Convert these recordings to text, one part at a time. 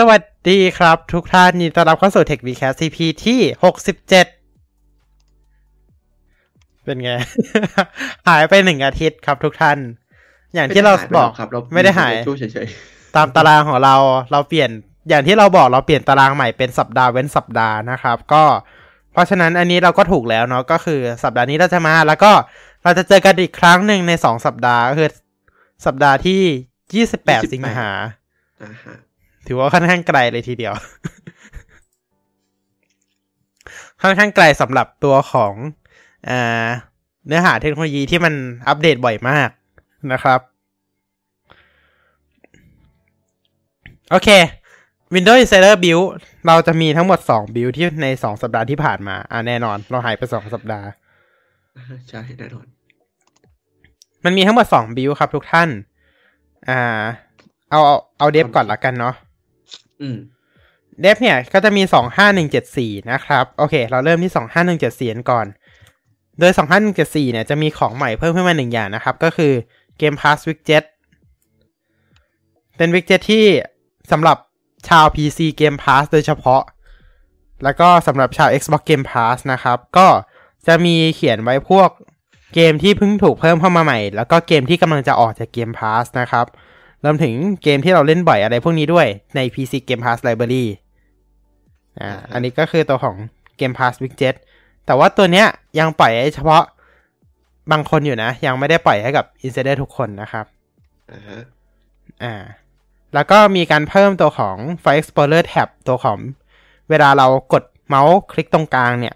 สวัสดีครับทุกท่านยินดีต้อนรับเข้าสู่ Tech Vcast CP ที่67เป็นไง หายไป1อาทิตย์ครับทุกท่านอย่างที่เราบอกไม่ได้หายตามตารางของเราเปลี่ยนอย่างที่เราบอกเราเปลี่ยนตารางใหม่เป็นสัปดาห์เว้นสัปดาห์นะครับก็เพราะฉะนั้นอันนี้เราก็ถูกแล้วเนาะก็คือสัปดาห์นี้เราจะมาแล้วก็เราจะเจอกันอีกครั้งหนึ่งใน2สัปดาห์ก็คือสัปดาห์ที่28สิงหาคมถือว่าค่อนข้างไกลเลยทีเดียวค่อนข้างไกลสำหรับตัวของเนื้อหาเทคโนโลยีที่มันอัปเดตบ่อยมากนะครับโอเค Windows Insider Build เราจะมีทั้งหมด2 Build ที่ใน2สัปดาห์ที่ผ่านมาแน่นอนเราหายไป2สัปดาห์ใช่แน่นอนมันมีทั้งหมด2 Build ครับทุกท่านเอาเดฟก่อนละกันเนาะเดฟเนี่ยก็จะมี25174นะครับโอเคเราเริ่มที่25174กันก่อนโดย25174เนี่ยจะมีของใหม่เพิ่มขึ้นมา1อย่างนะครับก็คือ Game Pass Widget เป็น Widget ที่สำหรับชาว PC Game Pass โดยเฉพาะแล้วก็สำหรับชาว Xbox Game Pass นะครับก็จะมีเขียนไว้พวกเกมที่เพิ่งถูกเพิ่มเข้ามาใหม่แล้วก็เกมที่กำลังจะออกจาก Game Pass นะครับรวมถึงเกมที่เราเล่นบ่อยอะไรพวกนี้ด้วยใน PC Game Pass Library อันนี้ก็คือตัวของ Game Pass Widget แต่ว่าตัวเนี้ยยังปล่อยให้เฉพาะบางคนอยู่นะยังไม่ได้ปล่อยให้กับ Insider ทุกคนนะครับแล้วก็มีการเพิ่มตัวของ File Explorer Tab ตัวของเวลาเรากดเมาส์คลิกตรงกลางเนี่ย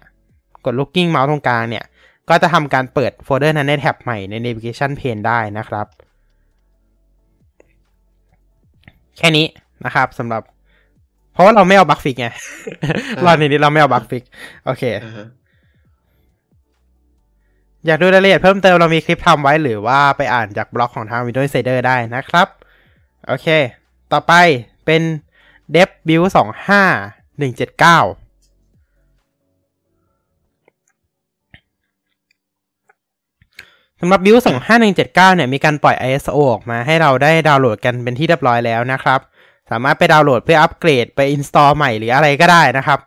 กด Looking เมาส์ตรงกลางเนี่ยก็จะทำการเปิดโฟลเดอร์นั้นในแท็บใหม่ใน Navigation Pane ได้นะครับแค่นี้นะครับสำหรับเพราะว่าเราไม่เอาบัคฟิกไงรอบนี้เราไม่เอาบัคฟิกโอเคอยากดูรายละเอียดเพิ่มเติมเรามีคลิปทำไว้หรือว่าไปอ่านจากบล็อกของทาง Windows Insider ได้นะครับโอเคต่อไปเป็น Dev Build 25179สำหรับ Build 25179เนี่ยมีการปล่อย ISO ออกมาให้เราได้ดาวน์โหลดกันเป็นที่เรียบร้อยแล้วนะครับสามารถไปดาวน์โหลดเพื่ออัปเกรดไปอินสตอลใหม่หรืออะไรก็ได้นะครับ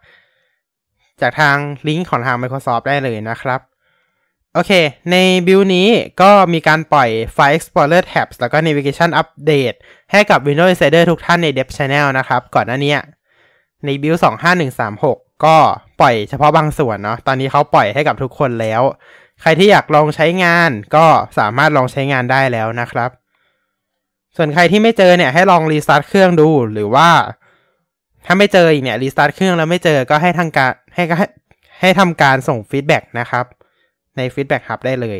จากทางลิงก์ของทาง Microsoft ได้เลยนะครับโอเคใน Build นี้ก็มีการปล่อย File Explorer Tabs แล้วก็ Navigation Update ให้กับ Windows Insider ทุกท่านใน Dev Channel นะครับก่อนหน้านี้ใน Build 25136ก็ปล่อยเฉพาะบางส่วนเนาะตอนนี้เขาปล่อยให้กับทุกคนแล้วใครที่อยากลองใช้งานก็สามารถลองใช้งานได้แล้วนะครับส่วนใครที่ไม่เจอเนี่ยให้ลองรีสตาร์ทเครื่องดูหรือว่าถ้าไม่เจออีกเนี่ยรีสตาร์ทเครื่องแล้วไม่เจอก็ให้ทางการให้ทำการส่งฟีดแบ็กนะครับในฟีดแบ็กฮับได้เลย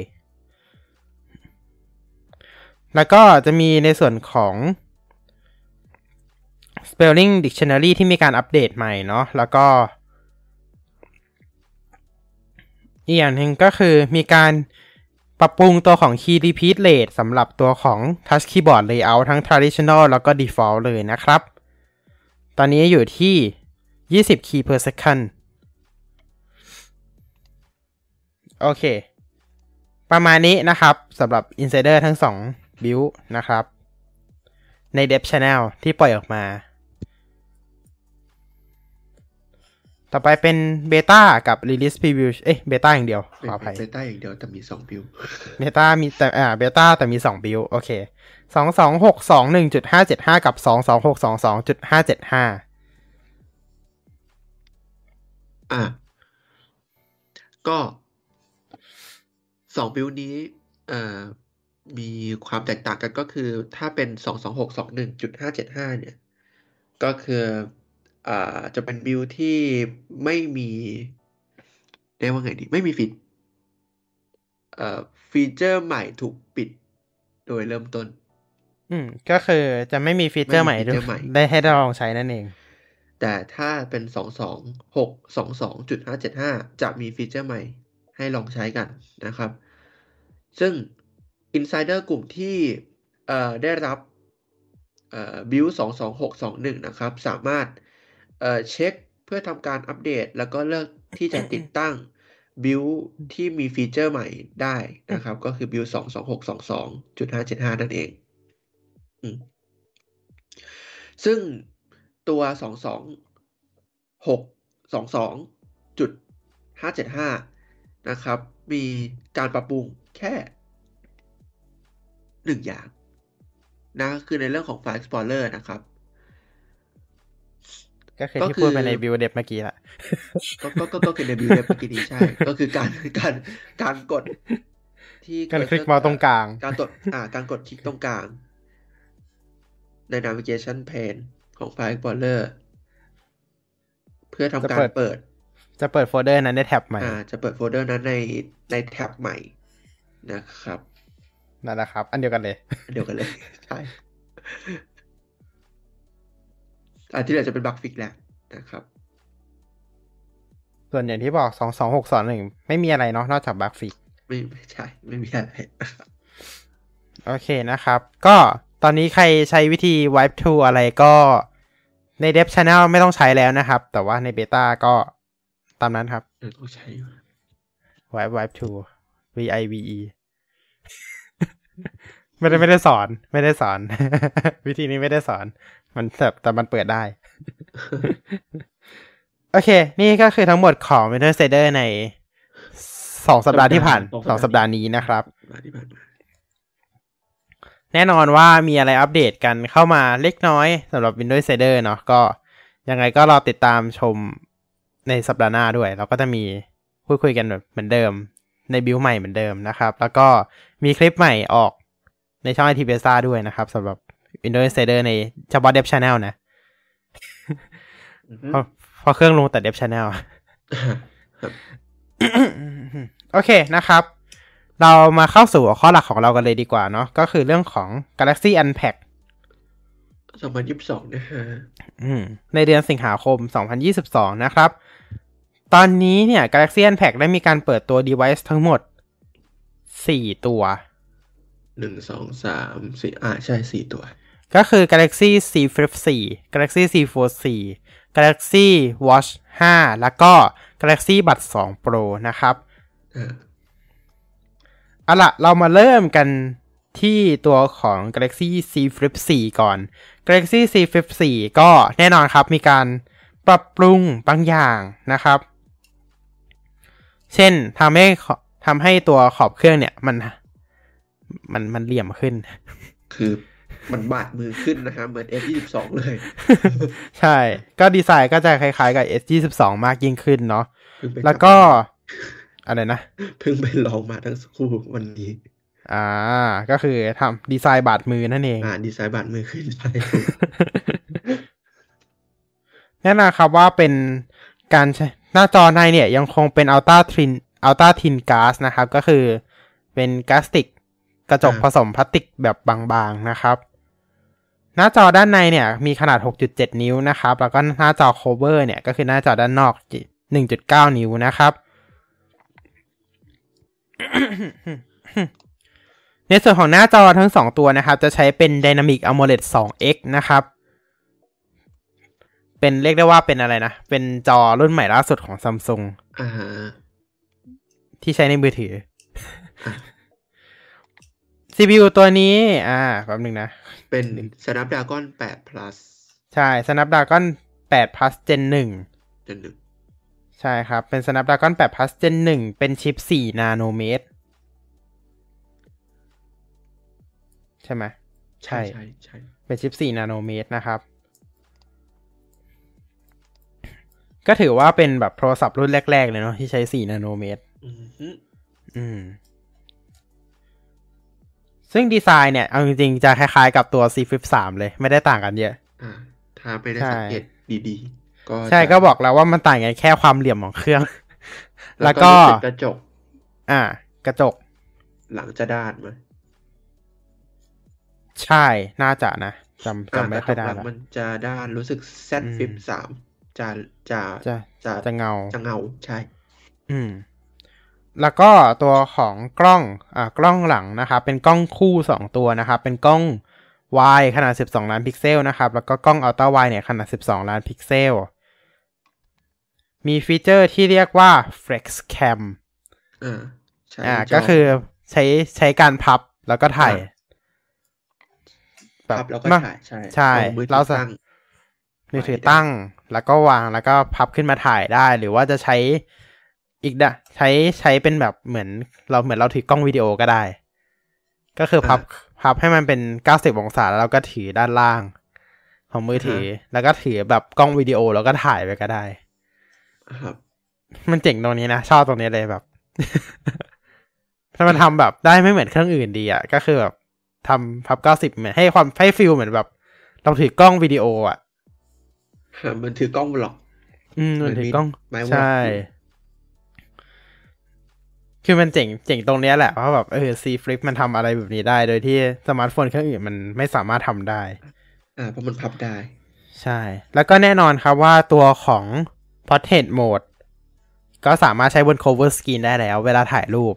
แล้วก็จะมีในส่วนของ Spelling Dictionary ที่มีการอัปเดตใหม่เนาะแล้วก็อีกอย่างหนึ่งก็คือมีการปรับปรุงตัวของ Key Repeat Rate สำหรับตัวของ Touch Keyboard Layout ทั้ง Traditional แล้วก็ Default เลยนะครับตอนนี้อยู่ที่20 Key per Second โอเคประมาณนี้นะครับสำหรับ Insider ทั้ง2 Build นะครับใน Dev Channel ที่ปล่อยออกมาต่อไปเป็นเบต้ากับ Release Preview เบต้าอย่างเดียวขออภัยเบต้าอย่างเดียวแต่มี2 Build เบต้ามีแต่เบต้าแต่มี2 Build โอเค 226221.575 กับ 226222.575 ก็2 Build นี้มีความแตกต่างกันก็คือถ้าเป็น 226221.575 เนี่ยก็คือจะเป็นบิลที่ไม่มีได้ว่าไงดีไม่มีฟีเจอร์ใหม่ถูกปิดโดยเริ่มต้นก็คือจะไม่มีฟีเจอร์ใหม่ได้ให้เราลองใช้นั่นเองแต่ถ้าเป็น226222.575 จะมีฟีเจอร์ใหม่ให้ลองใช้กันนะครับซึ่ง Insider กลุ่มที่ได้รับบิล22621นะครับสามารถเช็คเพื่อทำการอัปเดตแล้วก็เลือกที่จะติดตั้งบิลที่มีฟีเจอร์ใหม่ได้นะครับก็คือบิล 22622.575 นั่นเองซึ่ง ตัว 226.575 นะครับมีการปรับปรุงแค่1อย่างนะคือในเรื่องของ File Explorer นะครับก็คือที่พูดไปในบิวเดฟเมื่อกี้ละก็คือในบิวเดฟเมื่อกี้นี้ใช่ก็คือการกดที่การคลิกมาตรงกลางการกดคลิกตรงกลางใน Navigation Pane ของ File Explorer เพื่อทำการเปิดจะเปิดโฟลเดอร์นั้นในแท็บใหม่จะเปิดโฟลเดอร์นั้นในแท็บใหม่นะครับนั่นแหละครับอันเดียวกันเลยใช่อันที่เหลือจะเป็นบั๊กฟิกแหละนะครับส่วนอย่างที่บอก22621ไม่มีอะไรเนาะนอกจากบั๊กฟิกไม่ใช่ไม่มีอะไรโอเคนะครับก็ตอนนี้ใครใช้วิธี wipe to อะไรก็ใน Dev Channel ไม่ต้องใช้แล้วนะครับแต่ว่าในเบต้าก็ตามนั้นครับต้องใช้ wipe to vive ไม่ได้สอนวิธีนี้ไม่ได้สอนมันแต่มันเปิดได้ โอเคนี่ก็คือทั้งหมดของ Windows Insider ใน2สัปดาห์ที่ผ่าน2สัปดาห์นี้นะครับแน่นอนว่ามีอะไรอัปเดตกันเข้ามาเล็กน้อยสำหรับ Windows Insider เนาะก็ยังไงก็รอติดตามชมในสัปดาห์หน้าด้วยเราก็จะมีพูดคุยกันแบบเหมือนเดิมในบิวใหม่เหมือนเดิมนะครับแล้วก็มีคลิปใหม่ออกในช่อง IT Beta ด้วยนะครับสำหรับ Windows Insider ในเฉพาะ Dev Channel นะ พอเครื่องลงแต่ Dev Channel โอเคนะครับเรามาเข้าสู่หัวข้อหลักของเรากันเลยดีกว่าเนาะก็คือเรื่องของ Galaxy Unpack 2022นะฮะในเดือนสิงหาคม2022นะครับตอนนี้เนี่ย Galaxy Unpack ได้มีการเปิดตัว device ทั้งหมด4ตัว1 2 3 4ใช่4ตัวก็คือ Galaxy Z Flip 4 Galaxy Z Flip 4 Galaxy Watch 5แล้วก็ Galaxy Buds 2 Pro นะครับเอาล่ะเรามาเริ่มกันที่ตัวของ Galaxy Z Flip 4 ก่อน Galaxy Z Flip 4 ก็แน่นอนครับมีการปรับปรุงบางอย่างนะครับเช่นทำให้ตัวขอบเครื่องเนี่ยมันเหลี่ยมขึ้นคือมันบาดมือขึ้นนะครับเหมือน S22 เลยใช่ก็ดีไซน์ก็จะคล้ายๆกับ S22 มากยิ่งขึ้นเนาะแล้วก็อะไรนะเพิ่งไปลองมาทั้งคู่วันนี้ก็คือทำดีไซน์บาดมือนั่นเองดีไซน์บาดมือขึ้นใช่แน่นอนครับว่าเป็นการหน้าจอในเนี่ยยังคงเป็น Ultra Thin Glass นะครับก็คือเป็นกลาสติกกระจกผสมพลาสติกแบบบางๆนะครับหน้าจอด้านในเนี่ยมีขนาด 6.7 นิ้วนะครับแล้วก็หน้าจอ Cover เนี่ยก็คือหน้าจอด้านนอก 1.9 นิ้วนะครับ ในส่วนของหน้าจอทั้ง2ตัวนะครับจะใช้เป็น Dynamic AMOLED 2X นะครับเป็นเรียกได้ว่าเป็นอะไรนะเป็นจอรุ่นใหม่ล่าสุดของ Samsung ที่ใช้ในมือถือ CPU ตัวนี้แป๊บนึงนะเป็น Snapdragon 8 Plus ใช่ Snapdragon 8 Plus Gen 1 Gen 1ใช่ครับเป็น Snapdragon 8 Plus Gen 1เป็นชิป4นาโนเมตรใช่ไหมใช่เป็นชิป4นาโนเมตรนะครับก็ถือว่าเป็นแบบโทรศัพท์รุ่นแรกๆเลยเนาะที่ใช้4นาโนเมตรซึ่งดีไซน์เนี่ยเอาจริงๆจะคล้ายๆกับตัว Z Flip 3 เลยไม่ได้ต่างกันเยอะถ้าไปได้สังเกตดีๆก็ใช่ก็บอกแล้วว่ามันต่างกันแค่ความเหลี่ยมของเครื่องแล้วก็กระจกกระจกหลังจะด้านมั้ยใช่น่าจะนะจำไม่ค่อยได้แล้วมันจะด้านรู้สึก Z Flip 3 จะเงาใช่แล้วก็ตัวของกล้องกล้องหลังนะครับเป็นกล้องคู่2ตัวนะครับเป็นกล้อง wide ขนาด12ล้านพิกเซลนะครับแล้วก็กล้อง ultra wide เนี่ยขนาด12ล้านพิกเซลมีฟีเจอร์ที่เรียกว่า Flex Cam ก็คือใช้การพับแล้วก็ถ่ายพับแล้วก็ถ่ายใช่เรา มือถือตั้งแล้วก็วางแล้วก็พับขึ้นมาถ่ายได้หรือว่าจะใช้อีกนะใช้เป็นแบบเหมือนเราถือกล้องวิดีโอก็ได้ก็คือพับให้มันเป็น90องศาแล้วเราก็ถือด้านล่างของมือถือแล้วก็ถือแบบกล้องวิดีโอแล้วก็ถ่ายไปก็ได้ครับมันเจ๋งตรงนี้นะชอบตรงนี้เลยแบบถ้ามันทำแบบได้ไม่เหมือนเครื่องอื่นดีอ่ะก็คือแบบทำพับ90เหมือนให้ความให้ฟีลเหมือนแบบเราถือกล้องวิดีโออ่ะมันถือกล้องหรอกมันถือกล้องใช่คือมันเจ๋งตรงนี้แหละเพราะแบบZ Flip มันทำอะไรแบบนี้ได้โดยที่สมาร์ทโฟนเครื่องอื่นมันไม่สามารถทำได้เพราะมันพับได้ใช่แล้วก็แน่นอนครับว่าตัวของ Portrait Mode ก็สามารถใช้บน Cover Screen ได้แล้วเวลาถ่ายรูป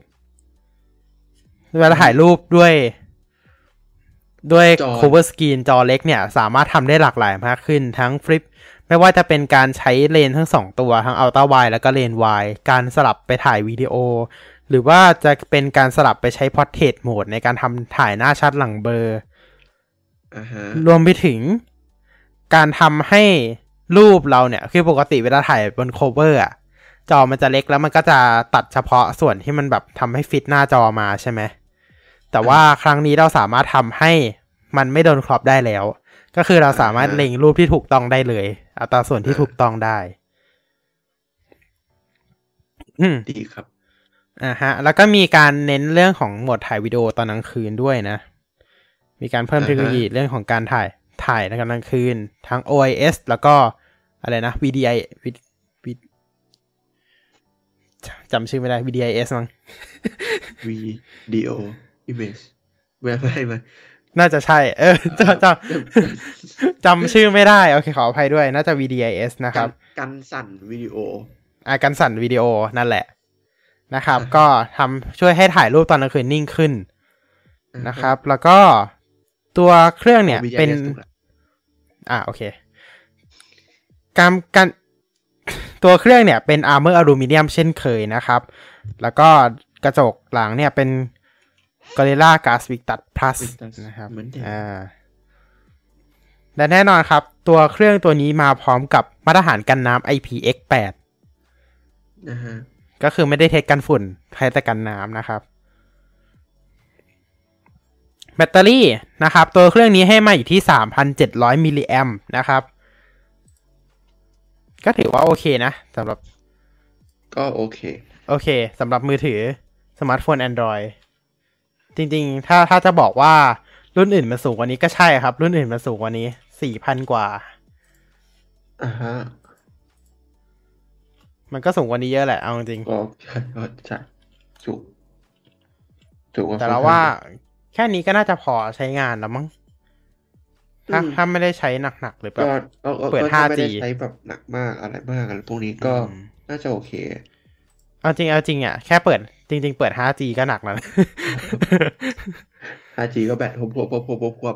ด้วย Cover Screen จอเล็กเนี่ยสามารถทำได้หลากหลายมากขึ้นทั้งฟลิปไม่ว่าจะเป็นการใช้เลนทั้ง2ตัวทั้ง Ultra Wide แล้วก็เลน Wide การสลับไปถ่ายวิดีโอหรือว่าจะเป็นการสลับไปใช้ Portrait Mode ในการทำถ่ายหน้าชัดหลังเบลอรวมไปถึงการทำให้รูปเราเนี่ยคือปกติเวลาถ่ายบน Cover อ่ะจอมันจะเล็กแล้วมันก็จะตัดเฉพาะส่วนที่มันแบบทำให้ฟิตหน้าจอมาใช่ไหมแต่ว่าครั้งนี้เราสามารถทำให้มันไม่โดนครอปได้แล้วก็คือเราสามารถเล็งรูปที่ถูกต้องได้เลยอัตราส่วนที่ถูกต้องได้ดีครับฮะแล้วก็มีการเน้นเรื่องของโหมดถ่ายวิดีโอตอนกลางคืนด้วยนะมีการเพิ่มเทคโนโลยีเรื่องของการถ่ายในกลางคืนทั้ง OIS แล้วก็อะไรนะ VDI จำชื่อไม่ได้ VDIS มั้ง Video Image แวะไปให้มาน่าจะใช่จำชื่อไม่ได้โอเคขออภัยด้วยน่าจะ VDIS นะครับกันสั่นวิดีโอกันสั่นวิดีโอนั่นแหละนะครับก็ทำช่วยให้ถ่ายรูปตอนกลางคืนนิ่งขึ้นนะครับแล้วก็ตัวเครื่องเนี่ยเป็นโอเคการตัวเครื่องเนี่ยเป็นอาร์เมอร์อลูมิเนียมเช่นเคยนะครับแล้วก็กระจกหลังเนี่ยเป็นGorilla Glass Victus Plus นะครับและแน่นอนครับตัวเครื่องตัวนี้มาพร้อมกับมาตรฐานกันน้ำ IPX8 ก็คือไม่ได้เทสกันฝุ่นใช้แต่กันน้ำนะครับแบตเตอรี่นะครับตัวเครื่องนี้ให้มาอยู่ที่ 3,700 มิลลิแอมป์นะครับก็ถือว่าโอเคนะสำหรับก็โอเคสำหรับมือถือสมาร์ทโฟน Androidจริงๆถ้าจะบอกว่ารุ่นอื่นมันสูงกว่านี้ก็ใช่ครับรุ่นอื่นมันสูงกว่านี้ 4,000 กว่ามันก็สูงกว่านี้เยอะแหละเอาจริงๆใช่ถูกแต่เราว่าแค่นี้ก็น่าจะพอใช้งานแล้วมั้งถ้าไม่ได้ใช้หนักๆหรือแบบเปิด 5G ไม่ได้ใช้แบบหนักมากอะไรมากอะไรพวกนี้ก็น่าจะโอเคเอาจริงอ่ะแค่เปิดจริงๆเปิด 5G ก็หนักแล้ว 5G ก็แบตพบ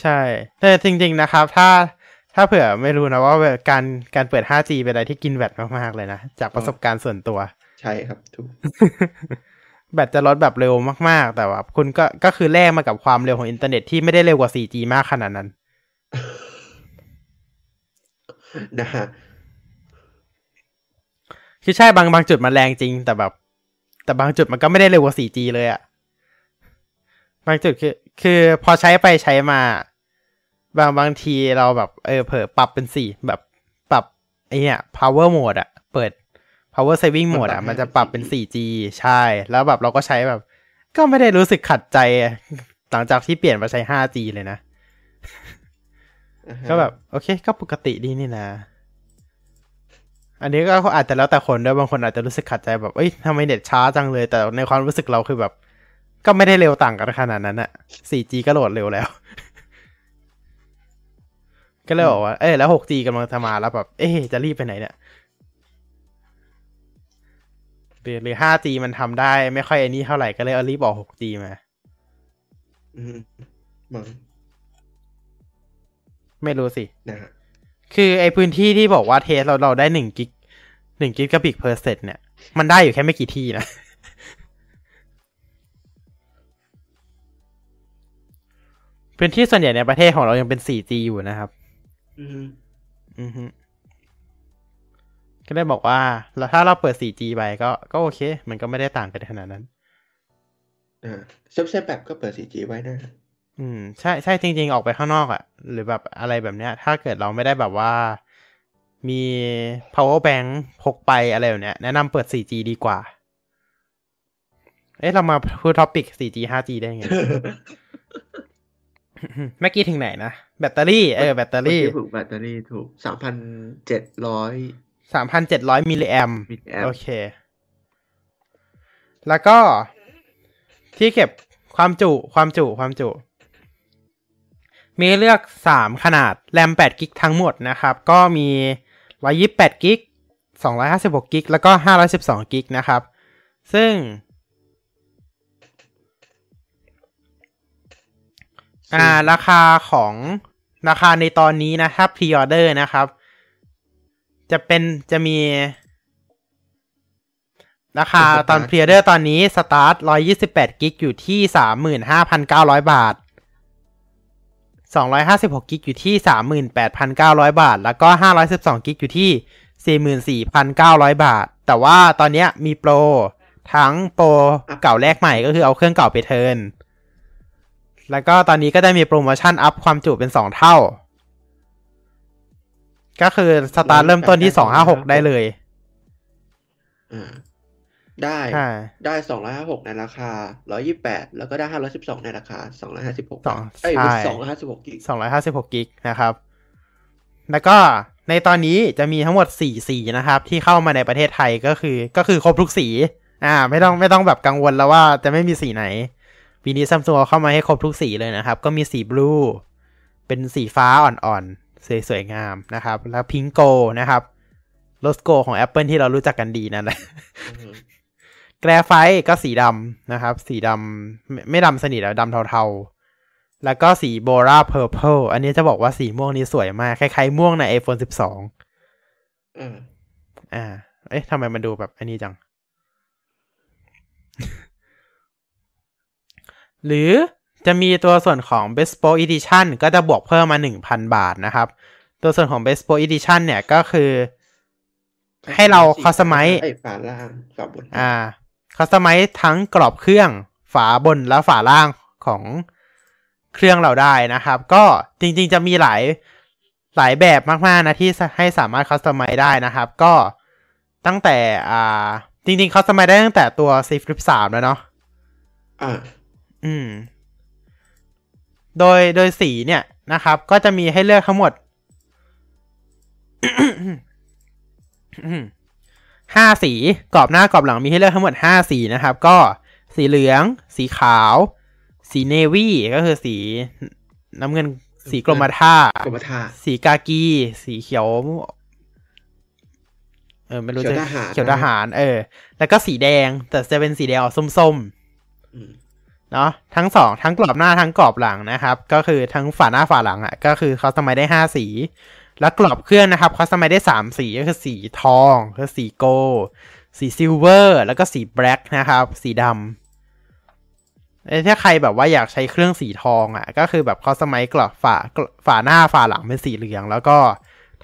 ใช่แต่จริงๆนะครับถ้าเผื่อไม่รู้นะว่าการเปิด 5G เป็นอะไรที่กินแบตมากๆเลยนะจากประสบการณ์ส่วนตัวใช่ครับถูก แบตจะลดแบบเร็วมากๆแต่ว่าคุณก็คือแลกมากับความเร็วของอินเทอร์เน็ตที่ไม่ได้เร็วกว่า 4G มากขนาดนั้น นะฮะคือใช่บางจุดมันแรงจริงแต่บางจุดมันก็ไม่ได้เร็วกว่า 4G เลยอะบางจุดคือพอใช้ไปใช้มาบางทีเราแบบเผลอปรับเป็น4แบบปรับไอ้เนี่ย power mode อะเปิด power saving mode อะมันจะปรับเป็น 4G ใช่แล้วแบบเราก็ใช้แบบก็ไม่ได้รู้สึกขัดใจหลังจากที่เปลี่ยนมาใช้ 5G เลยนะ ก็แบบโอเคก็ปกติดีนี่นะอันนี้ก็อาจจะแล้วแต่คนด้วยบางคนอาจจะรู้สึกขัดใจแบบเอ้ยทำไมเน็ตช้าจังเลยแต่ในความรู้สึกเราคือแบบก็ไม่ได้เร็วต่างกันขนาดนั้นอะ 4G ก็โหลดเร็วแล้ว ก็เลยบอกว่าแล้ว 6G กำลังจะมาแล้วแบบจะรีบไปไหนเนี่ยหรือ 5G มันทำได้ไม่ค่อยอันนี้เท่าไหร่ก็เลยเอารีบออก 6G มาไม่รู้สินะคือไอพื้นที่ที่บอกว่าเทสเราได้1 กิกะบิต%เนี่ยมันได้อยู่แค่ไม่กี่ที่นะพื้นที่ส่วนใหญ่ในประเทศของเรายังเป็น 4G อยู่นะครับ อือฮึก็ได้บอกว่าแล้วถ้าเราเปิด 4G ไปก็โอเคมันก็ไม่ได้ต่างกันขนาดนั้นเซฟแบบก็เปิด 4G ไว้นะใช่ใช่จริงๆออกไปข้างนอกอ่ะหรือแบบอะไรแบบเนี้ยถ้าเกิดเราไม่ได้แบบว่ามี power bank พกไปอะไรแบบเนี้ยแนะนำเปิด 4G ดีกว่าเอ๊ะเรามาพูดท็อปิก 4G 5G ได้ไง เมื่อกี้ถึงไหนนะแบตเตอรี่แบตเตอรี่ถูกแบตเตอรี่ถูก 3,700 มิลลิแอมป์โอเคแล้วก็ที่เก็บความจุมีเลือก3ขนาดแรม8กิกทั้งหมดนะครับก็มี128กิก256กิกแล้วก็512กิกนะครับซึ่งราคาในตอนนี้นะครับพรีออเดอร์นะครับจะมีราคาตอนพรีออเดอร์ตอนนี้สตาร์ท128กิกอยู่ที่ 35,900 บาท256กิกอยู่ที่ 38,900 บาทแล้วก็512กิกอยู่ที่ 44,900 บาทแต่ว่าตอนนี้มีโปรทั้งโปรเก่าแลกใหม่ก็คือเอาเครื่องเก่าไปเทิร์นแล้วก็ตอนนี้ก็ได้มีโปรโมชั่นอัพความจุเป็น2เท่าก็คือสตาร์ทเริ่มต้นที่256ได้เลยได้256ในราคา128แล้วก็ได้512ในราคา256256กิกนะครับแล้วก็ในตอนนี้จะมีทั้งหมด4สีนะครับที่เข้ามาในประเทศไทยก็คือครบทุกสีไม่ต้องแบบกังวลแล้วว่าจะไม่มีสีไหนปีนี้ Samsung เข้ามาให้ครบทุกสีเลยนะครับก็มีสีบลูเป็นสีฟ้าอ่อนๆสวยๆงามนะครับแล้วพิงโกนะครับโลโก้ของ Apple ที่เรารู้จักกันดีนั่นแหละแกรไฟต์ก็สีดำนะครับสีดำไม่ดำสนิทแล้วดำเทาๆแล้วก็สีโบราเพอร์เพิลอันนี้จะบอกว่าสีม่วงนี้สวยมากคล้ายๆม่วงใน iPhone 12เอ๊ะทำไมมันดูแบบอันนี้จัง หรือจะมีตัวส่วนของ Bespoke Edition ก็จะบวกเพิ่มมา 1,000 บาทนะครับตัวส่วนของ Bespoke Edition เนี่ยก็คือให้เราคัสตอมไมซ์ฝาล่างฝาบนคัสตอมไมซ์ทั้งกรอบเครื่องฝาบนและฝาล่างของเครื่องเราได้นะครับก็จริงๆจะมีหลายแบบมากๆนะที่ให้สามารถคัสตอมไมซ์ได้นะครับก็ตั้งแต่จริงๆคัสตอมไมซ์ได้ตั้งแต่ตัว Z Flip 3แล้วเนาะโดยสีเนี่ยนะครับก็จะมีให้เลือกทั้งหมด 5 สีกรอบหน้ากรอบหลังมีให้เลือกทั้งหมด5สีนะครับก็สีเหลืองสีขาวสีเนวี่ก็คือสีน้ำเงินสีกรมท่าสีกากีสีเขียวไม่รู้จะเขียวทหารแล้วก็สีแดงแต่จะเป็นสีแดงออกส้มๆเนาะทั้ง2ทั้งกรอบหน้าทั้งกรอบหลังนะครับก็คือทั้งฝาหน้าฝาหลังอ่ะก็คือเขาทำไมได้5สีและกรอบเครื่องนะครับคัสตอมไมซ์ได้3สีก็คือสีทองคือสีโกลสีซิลเวอร์แล้วก็สีแบล็คนะครับสีดำถ้าใครแบบว่าอยากใช้เครื่องสีทองอ่ะก็คือแบบคัสตอมไมซ์กรอบฝาหน้าฝาหลังเป็นสีเหลืองแล้วก็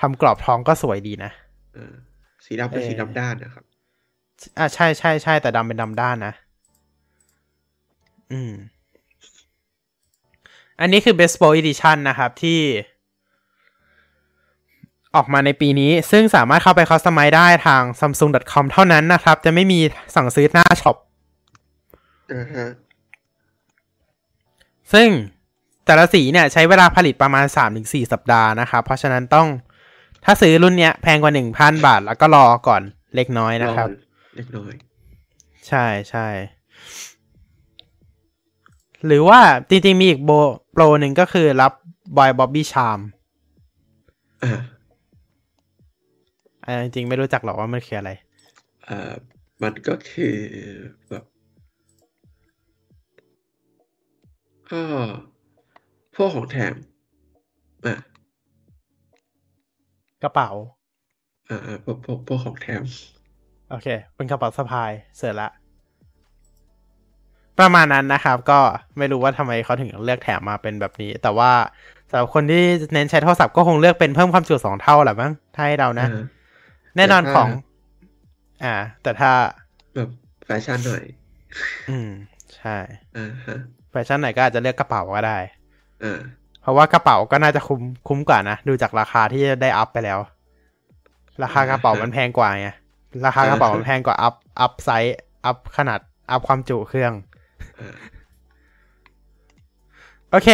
ทำกรอบทองก็สวยดีนะสีดำเป็นสีดำด้านนะครับใช่ใช่ใช่แต่ดำเป็นดำด้านนะอันนี้คือ Bespoke Edition นะครับที่ออกมาในปีนี้ซึ่งสามารถเข้าไปคัสตอมไมซ์ได้ทาง samsung.com เท่านั้นนะครับจะไม่มีสั่งซื้อหน้าช็อปซึ่งแต่ละสีเนี่ยใช้เวลาผลิตประมาณ 3-4 สัปดาห์นะครับเพราะฉะนั้นต้องถ้าซื้อรุ่นเนี้ยแพงกว่า 1,000 บาทแล้วก็รอก่อนเล็กน้อยนะครับเล็กน้อยใช่ๆหรือว่าจริงๆมีอีกโปรหนึ่งก็คือรับบอยบ๊อบบี้ชาร์มจริงๆไม่รู้จักหรอกว่ามันคืออะไรมันก็คือแบบก็พวกของแถมกระเป๋าพวกของแถมโอเคเป็นกระเป๋าสะพายเสร็จละ ประมาณนั้นนะครับก็ไม่รู้ว่าทำไมเขาถึงเลือกแถมมาเป็นแบบนี้แต่ว่าสำหรับคนที่เน้นใช้โทรศัพท์ก็คงเลือกเป็นเพิ่มความจุ2เท่าแหละมั้งถ้าให้เรานะแน่นอนของแต่ถ้าแบบแฟชั่นหน่อยใช่แฟชั่นไหนก็อาจจะเลือกกระเป๋าก็ได้เพราะว่ากระเป๋าก็น่าจะคุ้มกว่านะดูจากราคาที่ได้อัพไปแล้วราคากระเป๋ามันแพงกว่าไงราคากระเป๋ามันแพงกว่าอัพไซส์อัพขนาดอัพความจุเครื่องโอเค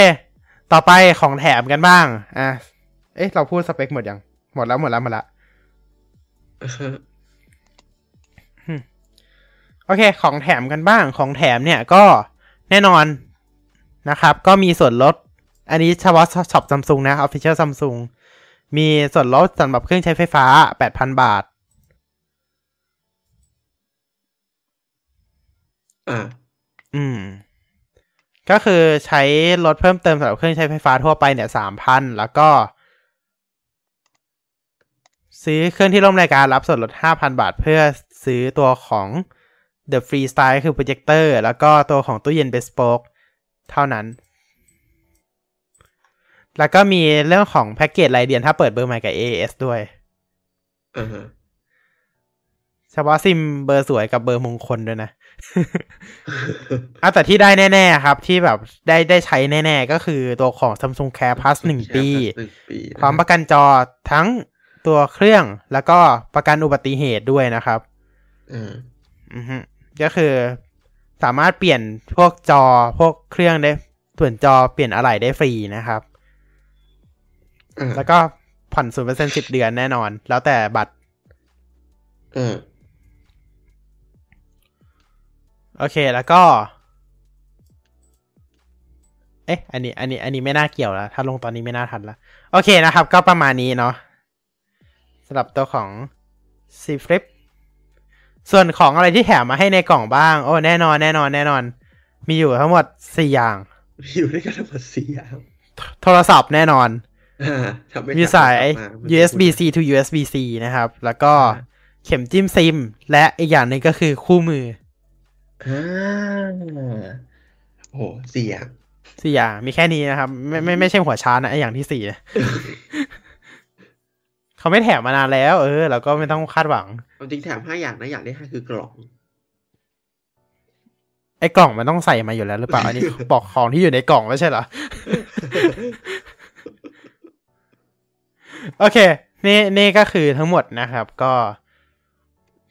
ต่อไปของแถมกันบ้างเอ๊ะเราพูดสเปคหมดยังหมดแล้วโอเคของแถมกันบ้างของแถมเนี่ยก็แน่นอนนะครับก็มีส่วนลดอันนี้เฉพาะช็อป Samsung นะ Official Samsung มีส่วนลดสำหรับเครื่องใช้ไฟฟ้า 8,000 บาทก็คือใช้ลดเพิ่มเติมสำหรับเครื่องใช้ไฟฟ้าทั่วไปเนี่ย 3,000 แล้วก็ซื้อเครื่องที่ร่วมรายการรับส่วนลด 5,000 บาทเพื่อซื้อตัวของ The Freestyle คือโปรเจคเตอร์แล้วก็ตัวของตู้เย็น Bespoke เท่านั้นแล้วก็มีเรื่องของแพ็กเกจรายเดือนถ้าเปิดเบอร์ใหม่กับ AAS ด้วยเฉพาะซิมเบอร์สวยกับเบอร์มงคลด้วยนะ แต่ที่ได้แน่ๆครับที่แบบได้ใช้แน่ๆก็คือตัวของ Samsung Care Plus 1 ปีพร้อมประกันจอทั้งตัวเครื่องแล้วก็ประกันอุบัติเหตุด้วยนะครับก็คือสามารถเปลี่ยนพวกจอพวกเครื่องได้ส่วนจอเปลี่ยนอะไหล่ได้ฟรีนะครับแล้วก็ผ่อน 0% 10 เดือนแน่นอนแล้วแต่บัตรโอเคแล้วก็อันนี้ไม่น่าเกี่ยวแล้วถ้าลงตอนนี้ไม่น่าทันแล้วโอเคนะครับก็ประมาณนี้เนาะสำหรับตัวของ Z Flip ส่วนของอะไรที่แถมมาให้ในกล่องบ้างโอ้แน่นอนมีอยู่ทั้งหมด4อย่างมีอยู่ด้วยกันทั้งหมด4อย่างโทรศัพท์แน่นอนมีสาย USB-C to USB-C นะครับแล้วก็เข็มจิ้มซิมและอีกอย่างนึงก็คือคู่มือโอ้โห4 อย่างมีแค่นี้นะครับไม่ใช่หัวชาร์จนะไอ้อย่างที่4 เขาไม่แถมมานานแล้วเราก็ไม่ต้องคาดหวังจริงแถม5 อย่างนะอย่างที่5คือกล่องไอ้กล่องมันต้องใส่มาอยู่แล้วหรือเปล่าอันนี้บอกของที่อยู่ในกล่องไม่ใช่เหรอโอเคนี่ก็คือทั้งหมดนะครับก็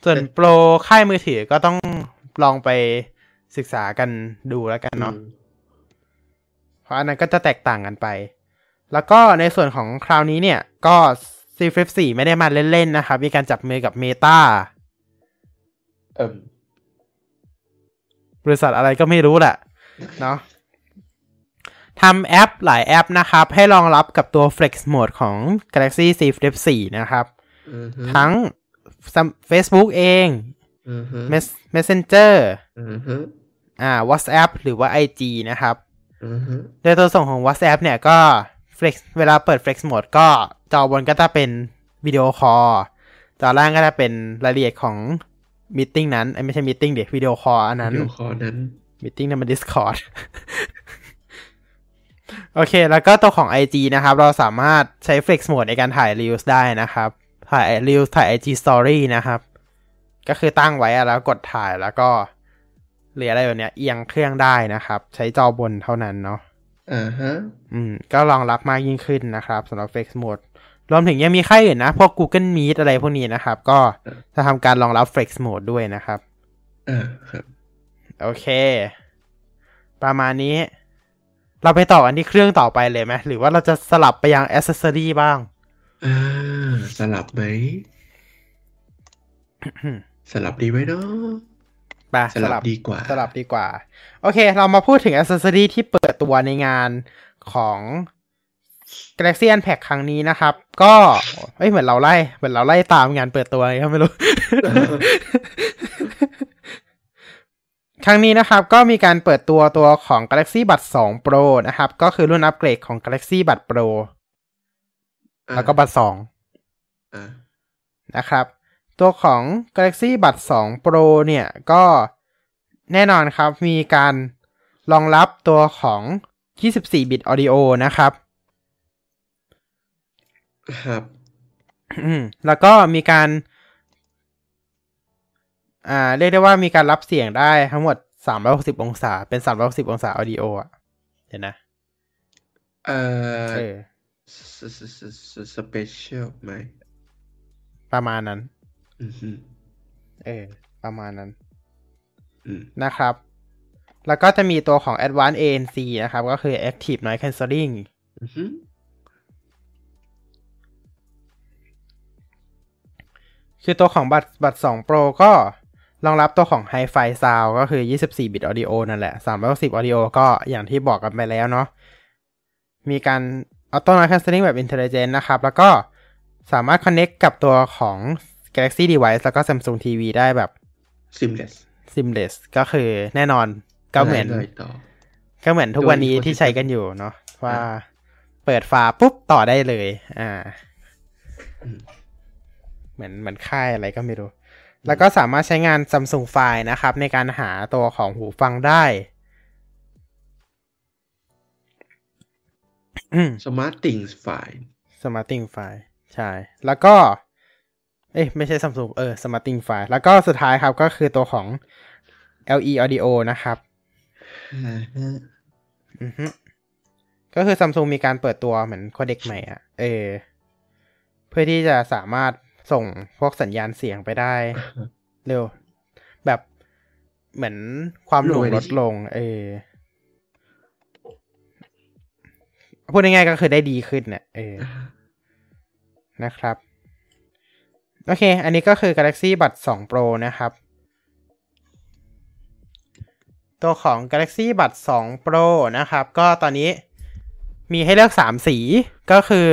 ส่วนโปรค่ายมือถือก็ต้องลองไปศึกษากันดูแล้วกันเนาะเพราะอันนั้นก็จะแตกต่างกันไปแล้วก็ในส่วนของคราวนี้เนี่ยก็ Z Flip 4 ไม่ได้มาเล่นๆนะครับมีการจับมือกับ Meta บริษัทอะไรก็ไม่รู้แหละเนาะทำแอปหลายแอปนะครับให้รองรับกับตัว Flex Mode ของ Galaxy Z Flip 4 นะครับ ทั้ง Facebook เอง Messenger WhatsApp หรือว่า IG นะครับ โดยตัวส่งของ WhatsApp เนี่ยก็ Flex เวลาเปิด Flex Mode ก็จอบนก็จะเป็นวิดีโอคอลจอล่างก็จะเป็นรายละเอียดของมีตติ้งนั้นไม่ใช่มีตติ้งเดี๋ยววิดีโอคอลอันนั้นมีตติ้งนั้นมัน Discord โอเคแล้วก็ตัวของ IG นะครับเราสามารถใช้ Flex Mode ในการถ่าย Reels ได้นะครับถ่าย Reels ถ่าย IG Story นะครับก็คือตั้งไว้แล้วกดถ่ายแล้วก็หรืออะไรแบบเนี้ยเอียงเครื่องได้นะครับใช้จอบนเท่านั้นเนาะก็รองรับมากยิ่งขึ้นนะครับสำหรับ Flex Mode รวมถึงยังมีค่ายอื่นนะพวก Google Meet อะไรพวกนี้นะครับก็จะทำการรองรับ Flex Mode ด้วยนะครับโอเคประมาณนี้เราไปต่ออันที่เครื่องต่อไปเลยไหมหรือว่าเราจะสลับไปยัง accessory บ้างสลับไหม สลับดีไหมเนาะสลับดีกว่าโอเคเรามาพูดถึง accessory ที่เปิดตัวในงานของ Galaxy Unpack ครั้งนี้นะครับก็เหมือนเราไล่ตามงานเปิดตัวไงก็ไม่รู้ ครั้งนี้นะครับก็มีการเปิดตัวของ Galaxy Buds 2 Pro นะครับก็คือรุ่นอัปเกรดของ Galaxy Buds Pro แล้วก็ Buds 2 นะครับตัวของ Galaxy Buds 2 Pro เนี่ยก็ แน่นอนครับมีการรองรับตัวของ 24-bit audio นะครับครับ แล้วก็มีการเรียกได้ว่ามีการรับเสียงได้ทั้งหมด360องศาเป็น360องศา audio อ่ะเห็นนะSpecial ไหมประมาณนั้นประมาณนั้นนะครับแล้วก็จะมีตัวของ Advanced ANC นะครับก็คือ Active Noise Cancelling คือตัวของบัตร2 Pro ก็รองรับตัวของ Hi-Fi Sound ก็คือ 24-bit Audio นั่นแหละ 360 Audio ก็อย่างที่บอกกันไปแล้วเนาะมีการ Auto Noise Cancelling แบบ Intelligent นะครับแล้วก็สามารถ Connect กับตัวของ Galaxy Device แล้วก็ Samsung TV ได้แบบ Seamless ก็คือแน่นอนก็เหมือนทุกวันนี้ที่ใช้กันอยู่เนาะว่าเปิดฝาปุ๊บต่อได้เลยเหมือนค่ายอะไรก็ไม่รู้แล้วก็สามารถใช้งาน Samsung Find นะครับในการหาตัวของหูฟังได้ SmartThings Find SmartThings Find ใช่แล้วก็ไม่ใช่ Samsung SmartThings Find แล้วก็สุดท้ายครับก็คือตัวของ LE Audio นะครับก็คือ Samsung มีการเปิดตัวเหมือนโคเด็กใหม่อ่ะเพื่อที่จะสามารถส่งพวกสัญญาณเสียงไปได้เร็วแบบเหมือนความหน่วงลดลงพูดง่ายๆก็คือได้ดีขึ้นเนี่ยนะครับโอเคอันนี้ก็คือ Galaxy Buds 2 Pro นะครับตัวของ Galaxy Buds 2 Pro นะครับก็ตอนนี้มีให้เลือก3สีก็คือ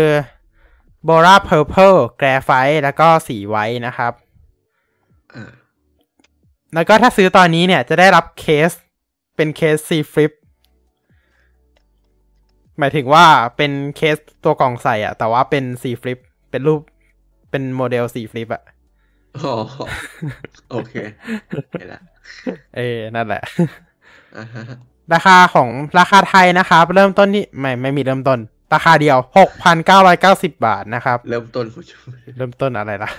Bora Purple Graphite แล้วก็สีไว้นะครับแล้วก็ถ้าซื้อตอนนี้เนี่ยจะได้รับเคสเป็นเคส Z Flip หมายถึงว่าเป็นเคสตัวกล่องใส่อ่ะแต่ว่าเป็น Z Flip เป็นรูปเป็นโมเดล Z Flip อ่ะอ๋อโอเคได้ละนั่นแหละราคาไทยนะครับเริ่มต้นที่ไม่มีเริ่มต้นราคาเดียว 6,990 บาทนะครับเริ่มต้นผู้ชมเริ่มต้นอะไรล่ะ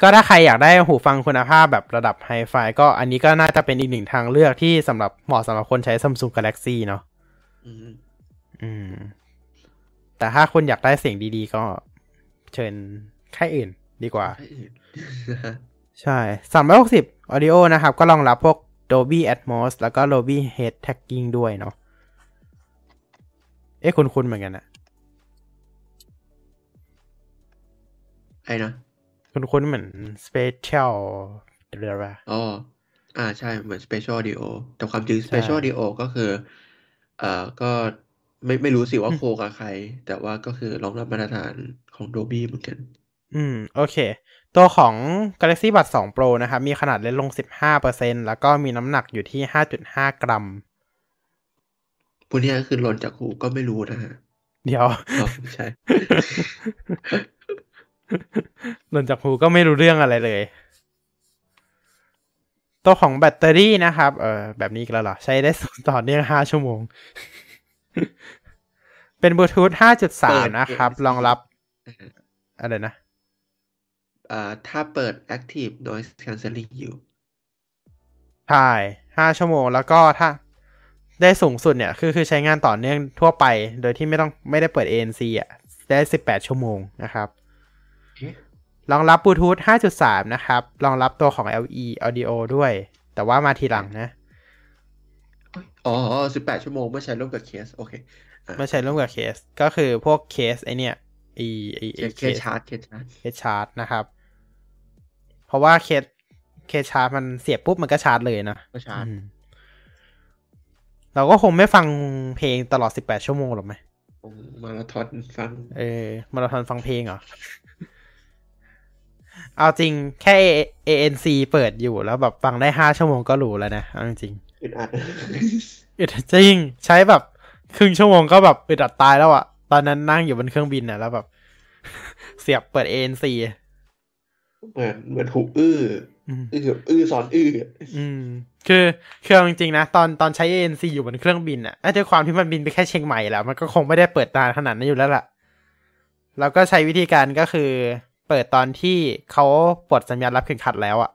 ก็ถ้าใครอยากได้หูฟังคุณภาพแบบระดับไฮไฟก็อันนี้ก็น่าจะเป็นอีกหนึ่งทางเลือกที่เหมาะสำหรับคนใช้ Samsung Galaxy เนาะแต่ถ้าคุณอยากได้เสียงดีๆก็เชิญค่ายอื่นดีกว่า ใช่360 Audio นะครับก็รองรับพวกDolby Atmos แล้วก็ Dolby Head Tagging ด้วยเนาะคุ้นๆเหมือนกันนะคุ้นๆเหมือน Spatial หรืออะไรใช่เหมือน Spatial Audio แต่ความจริง Spatial Audio ก็คือก็ไม่รู้สิว่าโคกับใครแต่ว่าก็คือรองรับมาตรฐานของ Dolby เหมือนกันโอเคตัวของ Galaxy Buds 2 Pro นะครับมีขนาดเล็กลง 15% แล้วก็มีน้ำหนักอยู่ที่ 5.5 กรัมพวกนี้คือหล่นจากหูก็ไม่รู้นะฮะเดี๋ยวใช่ หล่นจากหูก็ไม่รู้เรื่องอะไรเลยตัวของแบตเตอรี่นะครับแบบนี้กันแล้วเหรอใช้ได้ต่อเนื่อง 5 ชั่วโมง เป็น Bluetooth 5.3 นะครับรองรับอะไรนะถ้าเปิด Active Noise Cancelling อยู่ใช่5ชั่วโมงแล้วก็ถ้าได้สูงสุดเนี่ยคือใช้งานต่อเนื่องทั่วไปโดยที่ไม่ได้เปิด ANC อ่ะได้18ชั่วโมงนะครับรองรับ Bluetooth 5.3 นะครับรองรับตัวของ LE Audio ด้วยแต่ว่ามาทีหลังนะ18ชั่วโมงไม่ใช้ร่วมกับเคสโอเคไม่ใช้ร่วมกับเคสก็คือพวกเคสไอเนี่ยเคสชาร์จนะครับเพราะว่าเคสชาร์จมันเสียบปุ๊บมันก็ชาร์จเลยนะก็ชาร์จเราก็คงไม่ฟังเพลงตลอด18ชั่วโมงหรอกไหมมาราธอนฟังมาราธอนฟังเพลงเหรอ เอาจริงแค่ ANC เปิดอยู่แล้วแบบฟังได้5ชั่วโมงก็หรูแล้วนะเอาจริงอึดอัดจริงใช้แบบครึ่งชั่วโมงก็แบบอึดอัดตายแล้วอ่ะตอนนั้นนั่งอยู่บนเครื่องบินนะแล้วแบบเสียบเปิด ANC เหมือนหูอื้อสอนอื้อคือจริงๆนะตอนใช้ ANC อยู่บนเครื่องบินอ่ะด้วยความที่มันบินไปแค่เชียงใหม่แล้วมันก็คงไม่ได้เปิดตาขนาดนั้นอยู่แล้วล่ะแล้วก็ใช้วิธีการก็คือเปิดตอนที่เขาปลดสัญญาณรับเข็มขัดแล้วอ่ะ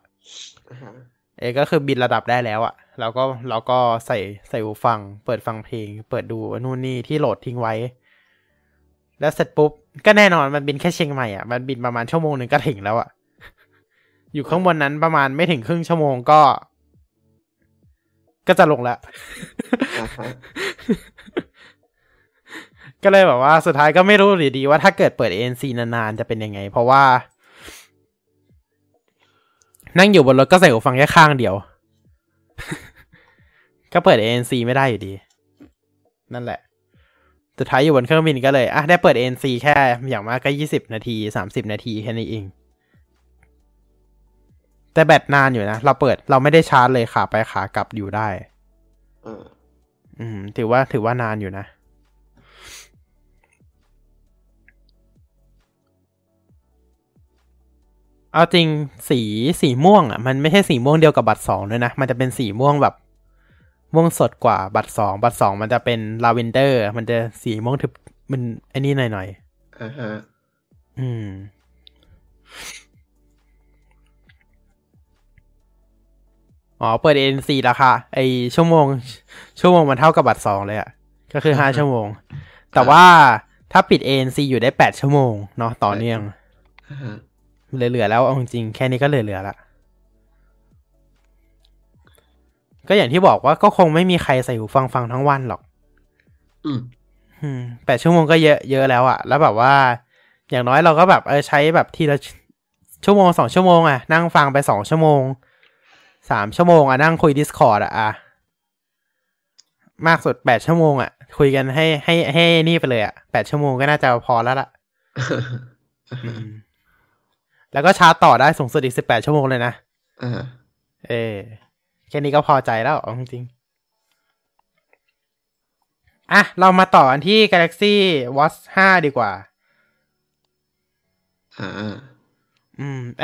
ก็คือบินระดับได้แล้วอ่ะแล้วก็ใส่หูฟังเปิดฟังเพลงเปิดดูนู่นนี่ที่โหลดทิ้งไว้แล้วเสร็จปุ๊บก็แน่นอนมันบินแค่เชียงใหม่อ่ะมันบินประมาณชั่วโมงนึงก็ถึงแล้วอ่ะอยู่ข้างบนนั้นประมาณไม่ถึงครึ่งชั่วโมงก็จะลงแล้ว ก็เลยแบบว่าสุดท้ายก็ไม่รู้หรือดีว่าถ้าเกิดเปิด ANC นานๆจะเป็นยังไงเพราะว่านั่งอยู่บนรถก็ใส่หูฟังแค่ข้างเดียว ก็เปิด ANC ไม่ได้อยู่ดีนั่นแหละสุดท้ายอยู่บนเครื่องบินก็เลยอ่ะได้เปิด ANC แค่อย่างมากก็20นาที30นาทีแค่นี้เองแต่แบตนานอยู่นะเราไม่ได้ชาร์จเลยขาไปขากลับอยู่ได้ถือว่านานอยู่นะเอาจริงสีม่วงอ่ะมันไม่ใช่สีม่วงเดียวกับบัตร2ด้วยนะมันจะเป็นสีม่วงแบบม่วงสดกว่าบัตร2มันจะเป็นลาเวนเดอร์มันจะสีม่วงทึบมันไอ้นี่หน่อยๆอ๋อเปิด ANC ราคาไอชั่วโมงมันเท่ากับบัตร2เลยอ่ะก็คือ5ชั่วโมงแต่ว่าถ้าปิด ANC อยู่ได้8ชั่วโมงเนาะต่อเนื่องเหลือแล้วเอาจริงแค่นี้ก็เหลือละก็อย่างที่บอกว่าก็คงไม่มีใครใส่หูฟังทั้งวันหรอก8ชั่วโมงก็เยอะแล้วอ่ะแล้วแบบว่าอย่างน้อยเราก็แบบใช้แบบทีละชั่วโมง2ชั่วโมงอ่ะนั่งฟังไป2ชั่วโมง3ชั่วโมงอ่ะนั่งคุย Discord อ่ะมากสุด8ชั่วโมงอ่ะคุยกันให้นี่ไปเลยอ่ะ8ชั่วโมงก็น่าจะพอแล้วล่ะ แล้วก็ชาร์จต่อได้สูงสุดอีก18ชั่วโมงเลยนะแค่นี้ก็พอใจแล้วจริงๆอ่ะเรามาต่ออันที่ Galaxy Watch 5 ดีกว่า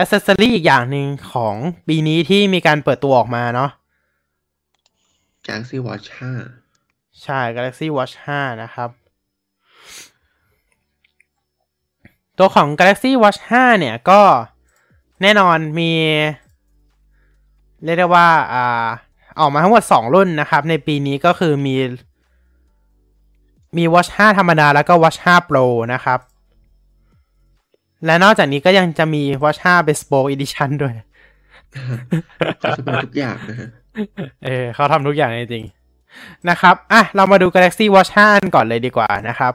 accessory อีกอย่างหนึ่งของปีนี้ที่มีการเปิดตัวออกมาเนาะ Galaxy Watch 5 ใช่ Galaxy Watch 5 นะครับตัวของ Galaxy Watch 5 เนี่ยก็แน่นอนมีเรียกได้ว่าออกมาทั้งหมด2รุ่นนะครับในปีนี้ก็คือมี Watch 5 ธรรมดาแล้วก็ Watch 5 Pro นะครับและนอกจากนี้ก็ยังจะมี Watch 5 Bespoke Edition ด้วย ทุกอย่างนะเขาทำทุกอย่างจริงๆนะครับอ่ะเรามาดู Galaxy Watch 5 ก่อนเลยดีกว่านะครับ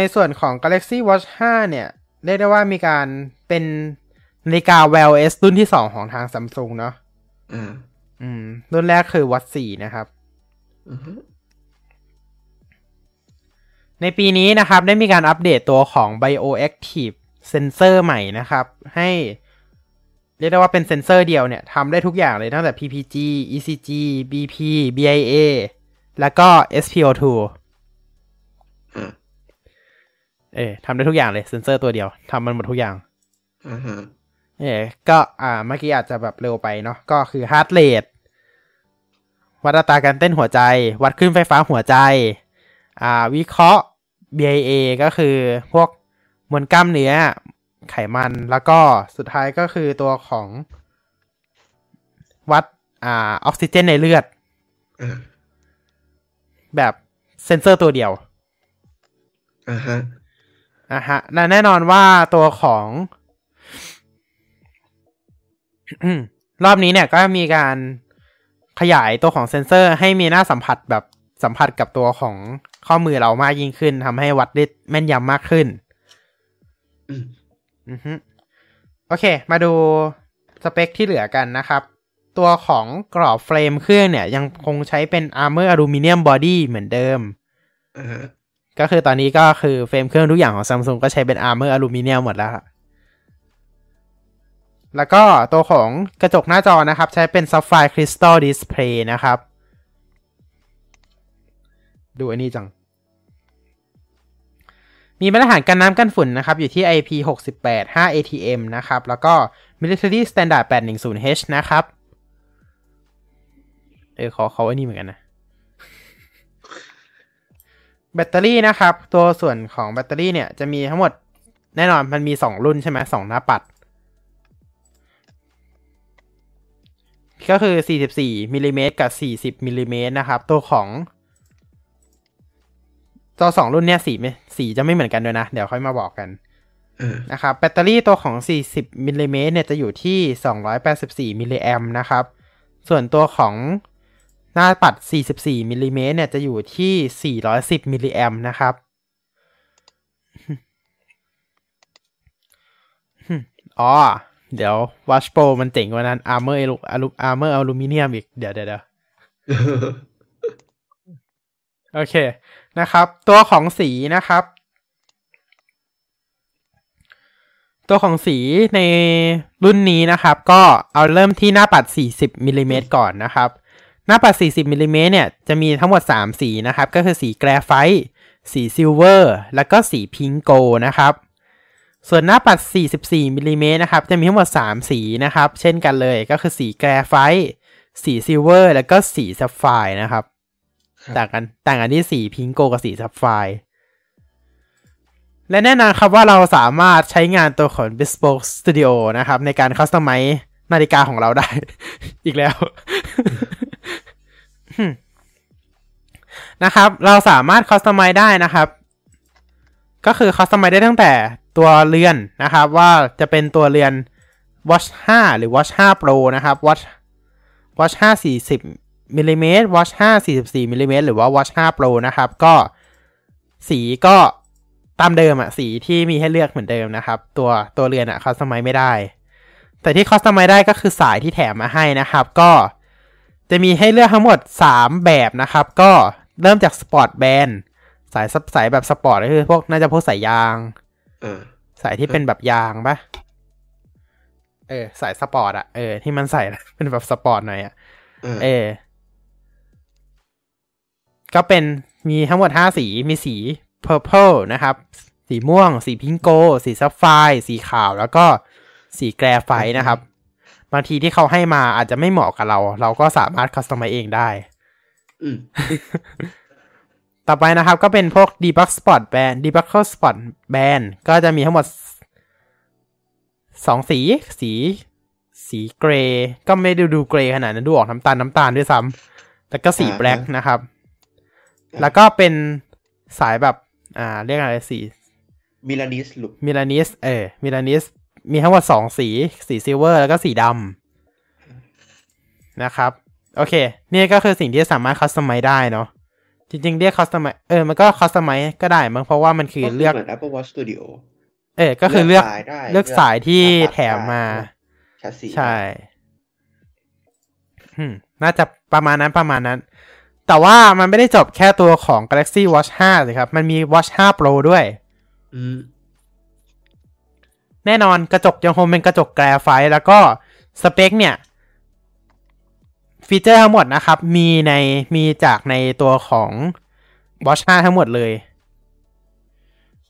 ในส่วนของ Galaxy Watch 5 เนี่ยเรียกได้ว่ามีการเป็นนาฬิกา Wear OS รุ่นที่2ของทาง Samsung เนาะรุ่นแรกคือ Watch 4 นะครับในปีนี้นะครับได้มีการอัปเดตตัวของ Bioactive Sensor ใหม่นะครับให้เรียกได้ว่าเป็นเซ็นเซอร์เดียวเนี่ยทำได้ทุกอย่างเลยตั้งแต่ PPG ECG BP BIA แล้วก็ SPO2 ทำได้ทุกอย่างเลยเซ็นเซอร์ตัวเดียวทำมันหมดทุกอย่างก็เมื่อกี้อาจจะแบบเร็วไปเนาะก็คือ heart rate วัดอัตราการเต้นหัวใจวัดคลื่นไฟฟ้าหัวใจวิเคราะห์ BIA ก็คือพวกมวลกล้ามเนื้อไขมันแล้วก็สุดท้ายก็คือตัวของวัดออกซิเจนในเลือดแบบเซ็นเซอร์ตัวเดียวและแน่นอนว่าตัวของ รอบนี้เนี่ยก็มีการขยายตัวของเซ็นเซอร์ให้มีหน้าสัมผัสแบบสัมผัสกับตัวของข้อมือเรามากยิ่งขึ้นทำให้วัดได้แม่นยำมากขึ้นโอเคมาดูสเปคที่เหลือกันนะครับตัวของกรอบเฟรมเครื่องเนี่ยยังคงใช้เป็นอาร์เมอร์อลูมิเนียมบอดี้เหมือนเดิมก็คือตอนนี้ก็คือเฟรมเครื่องทุกอย่างของ Samsung ก็ใช้เป็นอาร์เมอร์อลูมิเนียมหมดแล้วแล้วก็ตัวของกระจกหน้าจอนะครับใช้เป็น Sapphire Crystal Display นะครับดูอันนี้จัง มีมาตรฐานกันน้ำกันฝุ่นนะครับอยู่ที่ IP68 5 ATM นะครับแล้วก็ Military Standard 810H นะครับขออันนี้เหมือนกันนะแบตเตอรี่นะครับตัวส่วนของแบตเตอรี่เนี่ยจะมีทั้งหมดแน่นอนมันมี2รุ่นใช่ไหม2หน้าปัดก็คือ44มิลลิเมตรกับ40มิลลิเมตรนะครับตัวของตัว2รุ่นเนี่ยสีจะไม่เหมือนกันด้วยนะเดี๋ยวค่อยมาบอกกันนะครับแบตเตอรี่ตัวของ40มิลลิเมตรเนี่ยจะอยู่ที่284มิลลิแอมป์นะครับส่วนตัวของหน้าปัด44มิลลิเมตรเนี่ยจะอยู่ที่410มิลลิแอมป์นะครับอ๋อเดี๋ยว Watch Pro มันเจ๋งกว่านั้น Armor อลูมิเนียมอีกเดี๋ยว โอเคนะครับตัวของสีนะครับตัวของสีในรุ่นนี้นะครับก็เอาเริ่มที่หน้าปัด40มิลลิเมตรก่อนนะครับหน้าปัด40มิลลิเมตรเนี่ยจะมีทั้งหมด3สีนะครับก็คือสีแกรไฟต์สีซิลเวอร์แล้วก็สีพิงโกนะครับส่วนหน้าปัด44มิลลิเมตรนะครับจะมีทั้งหมด3สีนะครับเช่นกันเลยก็คือสีแกรไฟต์สีซิลเวอร์แล้วก็สีซัฟไฟร์นะครับต่างกันที่สีพิงโกกับสีซัฟไฟร์และแน่นอนครับว่าเราสามารถใช้งานตัวของ Bespoke Studio นะครับในการคัสตอมไมซ์นาฬิกาของเราได้ อีกแล้ว นะครับเราสามารถคัสตอมไมซ์ได้นะครับก็คือคัสตอมไมซ์ได้ตั้งแต่ตัวเรือนนะครับว่าจะเป็นตัวเรือน Watch 5 หรือ Watch 5 Pro นะครับ Watch 5 40 มิลลิเมตร Watch 5 44 มิลลิเมตรหรือว่า Watch 5 Pro นะครับก็สีก็ตามเดิมอะสีที่มีให้เลือกเหมือนเดิมนะครับตัวเรือนอะคัสตอมไมซ์ไม่ได้แต่ที่คัสตอมไมซ์ได้ก็คือสายที่แถมมาให้นะครับก็จะมีให้เลือกทั้งหมด3แบบนะครับก็เริ่มจาก Sport Band สายแบบ Sport ก็คือพวกน่าจะพวกสายยางสายที่เป็นแบบยางปะสายสปอร์ตอะที่มันใส่เป็นแบบสปอร์ตหน่อยอะก็เป็นมีทั้งหมด5สีมีสี purple นะครับสีม่วงสีพิงโกสีซัฟไฟร์สีขาวแล้วก็สีแกรไฟต์นะครับบางทีที่เขาให้มาอาจจะไม่เหมาะกับเราก็สามารถคัสตอมไมซ์เองได้ ต่อไปนะครับก็เป็นพวก Debugger Spot Band ก็จะมีทั้งหมด2สีเกรย์ก็ไม่ดูเกรย์ขนาดนั้นดูออกน้ำตาลด้วยซ้ำแล้วก็สีแบล็คนะครับแล้วก็เป็นสายแบบเรียกอะไรสี Milanese หรือ Milanese Milanese มีทั้งหมด2สีซิลเวอร์แล้วก็สีดำนะครับโอเคนี่ก็คือสิ่งที่สามารถคัสตอมไมซ์ได้เนาะจริงๆเรียกคัสตอมไมซ์มันก็คัสตอมไมซ์ก็ได้มั้งเพราะว่ามันคือเลือกเหมือน Apple Watch Studio ก็คือเลือกสายที่แถมมาใช่น่าจะประมาณนั้นแต่ว่ามันไม่ได้จบแค่ตัวของ Galaxy Watch 5สิครับมันมี Watch 5 Pro ด้วยแน่นอนกระจกยังคงเป็นกระจกแกรไฟต์แล้วก็สเปคเนี่ยฟีเจอร์ทั้งหมดนะครับมีจากในตัวของ Watch 5 ทั้งหมดเลย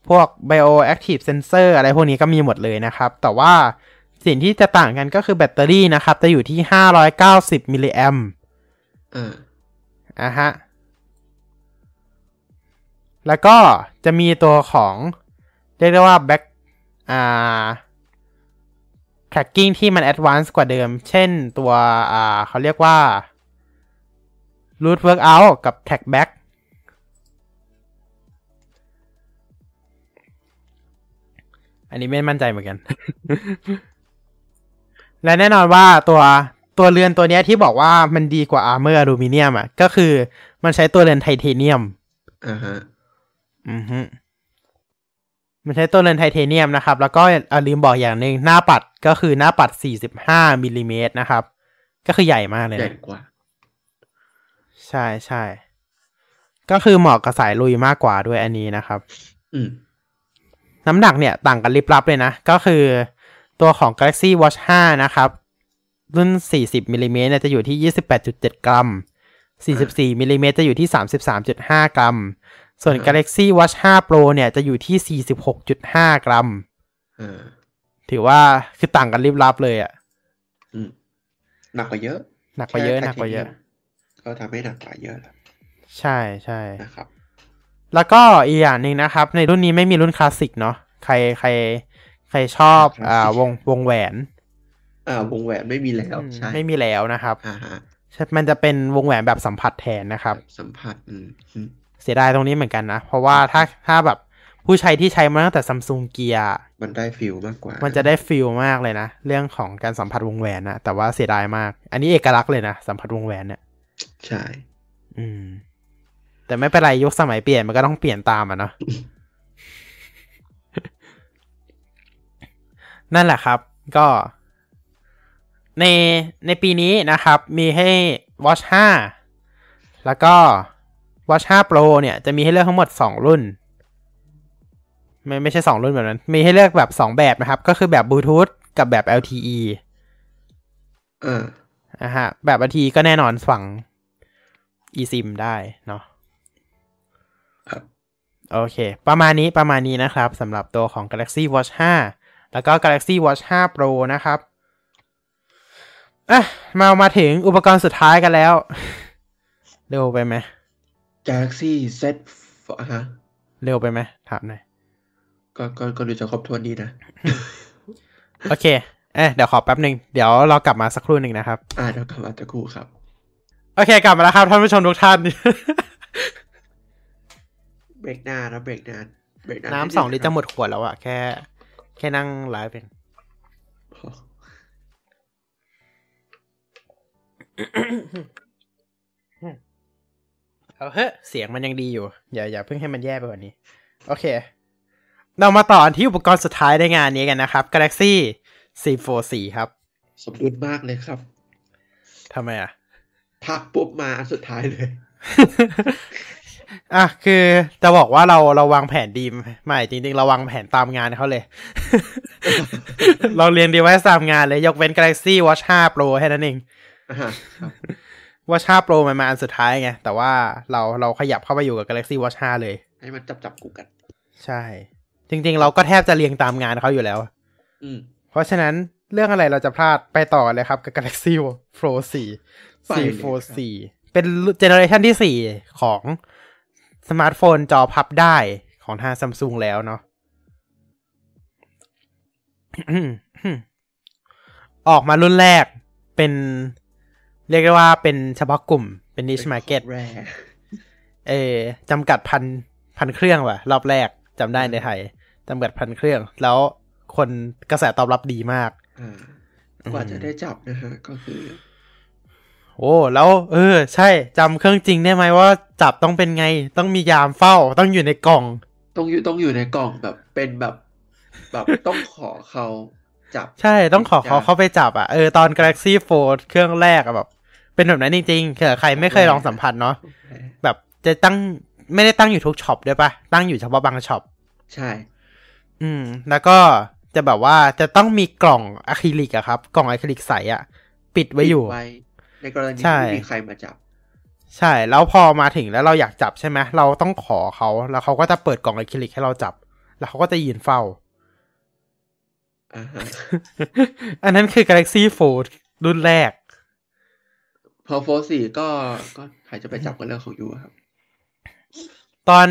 พวก Bioactive Sensor อะไรพวกนี้ก็มีหมดเลยนะครับแต่ว่าสิ่งที่จะต่างกันก็คือแบตเตอรี่นะครับจะอยู่ที่590มิลลิแอมป์ฮะแล้วก็จะมีตัวของเรียกได้ว่าtracking ที่มัน advance กว่าเดิมเช่นตัวเขาเรียกว่า root workout กับ track back อันนี้ไม่มั่นใจเหมือนกัน และแน่นอนว่าตัวเรือนตัวเนี้ยที่บอกว่ามันดีกว่า Armor อลูมิเนียมอ่ะก็คือมันใช้ตัวเรือนไทเทเนียมมันใช้ตัวเลนส์ไทเทเนียมนะครับแล้วก็ลืมบอกอย่างหนึ่งหน้าปัดก็คือหน้าปัด45มิลลิเมตรนะครับก็คือใหญ่มากเลยใหญ่กว่าใช่ก็คือเหมาะกับสายลุยมากกว่าด้วยอันนี้นะครับน้ำหนักเนี่ยต่างกันลิบลับเลยนะก็คือตัวของ Galaxy Watch 5 นะครับรุ่น40มิลลิเมตรจะอยู่ที่ 28.7 กรัม44มิลลิเมตรจะอยู่ที่ 33.5 กรัม ส่วน Galaxy Watch 5 Pro เนี่ยจะอยู่ที่ 46.5 กรัมถือว่าคือต่างกันริบลับเลยอ่ะหนักกว่าเยอะก็ทำให้หนักกว่าเยอะใช่ใช่นะครับแล้วก็อีกอย่างหนึ่งนะครับในรุ่นนี้ไม่มีรุ่นคลาสสิกเนาะใครชอบวงแหวนวงแหวนไม่มีแล้วใช่ไม่มีแล้วนะครับใช่มันจะเป็นวงแหวนแบบสัมผัสแทนนะครับสัมผัสเสียดายตรงนี้เหมือนกันนะเพราะว่าถ้าแบบผู้ใช้ที่ใช้มาตั้งแต่ Samsung Gear มันได้ฟีลมากกว่ามันจะได้ฟีลมากเลยนะเรื่องของการสัมผัสวงแหวนนะแต่ว่าเสียดายมากอันนี้เอกลักษณ์เลยนะสัมผัสวงแหวนเนี่ยใช่แต่ไม่เป็นไรยุคสมัยเปลี่ยนมันก็ต้องเปลี่ยนตามอ่ะเนาะ นั่นแหละครับก็ในปีนี้นะครับมีให้ Watch 5 แล้วก็ Watch 5 Pro เนี่ยจะมีให้เลือกทั้งหมด2รุ่นไม่ใช่2รุ่นแบบนั้นมีให้เลือกแบบ2แบบนะครับก็คือแบบบลูทูธกับแบบ LTE นะฮะแบบ LTE ก็แน่นอนฝั่ง eSIM ได้เนาะโอเคประมาณนี้นะครับสำหรับตัวของ Galaxy Watch 5 แล้วก็ Galaxy Watch 5 Pro นะครับมาถึงอุปกรณ์สุดท้ายกันแล้วเร็วไปไหม Galaxy Z 4 ฮะเร็วไปไหมถามหน่อยก็ดูจะครบถ้วนดีนะ โอเคเดี๋ยวขอแป๊บนึงเดี๋ยวเรากลับมาสักครู่นึงนะครับเดี๋ยวกลับมาสักครู่ครับโอเคกลับมาแล้วครับท่านผู้ชมทุกท่าน เบรกหน้านะเบรกหน้าน้ำ2ลิตรจะหมดขวดแล้วอะแค่นั่งไลฟ์เองเอาเฮ้เสียงมันยังดีอยู่อย่าเพิ่งให้มันแย่ไปกว่านี้โอเคเรามาต่อที่อุปกรณ์สุดท้ายในงานนี้กันนะครับ Galaxy Z Flip 4 ครับสมดุลมากเลยครับทำไมอ่ะทักปุ๊บมาอันสุดท้ายเลย คือจะบอกว่าเราวางแผนดีไม่จริงๆเราวางแผนตามงานเขาเลย เราเรียนดีไว้ตามงานเลยยกเว้น Galaxy Watch 5 Pro แค่นั้นเอง Watch 5 Pro มันมาอันสุดท้ายไงแต่ว่าเราขยับเข้าไปอยู่กับ Galaxy Watch 5 เลยให้มันจับกูกันใช่จริงๆเราก็แทบจะเรียงตามงานเขาอยู่แล้วเพราะฉะนั้นเรื่องอะไรเราจะพลาดไปต่อเลยครับกับ Galaxy Pro 4 444 เป็นเจเนอเรชันที่4ของสมาร์ทโฟนจอพับได้ของทาง Samsung แล้วเนาะ ออกมารุ่นแรกเป็นเรียกได้ว่าเป็นเฉพาะกลุ่มเป็น niche market จำกัดพันเครื่องว่ะรอบแรกจำได้ในไทยจำกัดพันเครื่องแล้วคนกระแสตอบรับดีมากกว่าจะได้จับนะฮะก็คือโอ้แล้วใช่จำเครื่องจริงได้ไหมว่าจับต้องเป็นไงต้องมียามเฝ้าต้องอยู่ในกล่องต้องอยู่ในกล่องแบบเป็นแบบต้องขอเขาจับใช่ต้องขอเขาเข้าไปจับอ่ะตอน Galaxy Fold เครื่องแรกแบบเป็นแบบนั้นจริงๆใครไม่เคยลองสัมผัสเนาะแบบจะตั้งไม่ได้ตั้งอยู่ทุกช็อปด้วยปะตั้งอยู่เฉพาะบางช็อปใช่แล้วก็จะแบบว่าจะต้องมีกล่องอะคริลิกอะครับกล่องอะคริลิกใสอะปิดไว้อยู่ในกรณีที่มีใครมาจับใช่แล้วพอมาถึงแล้วเราอยากจับใช่ไหมเราต้องขอเขาแล้วเขาก็จะเปิดกล่องอะคริลิกให้เราจับแล้วเขาก็จะยืนเฝ้า อันนั้นคือ Galaxy Fold รุ่นแรกพอ Fold 4ก็ใครจะไปจับกันเรื่องของยูครับตอน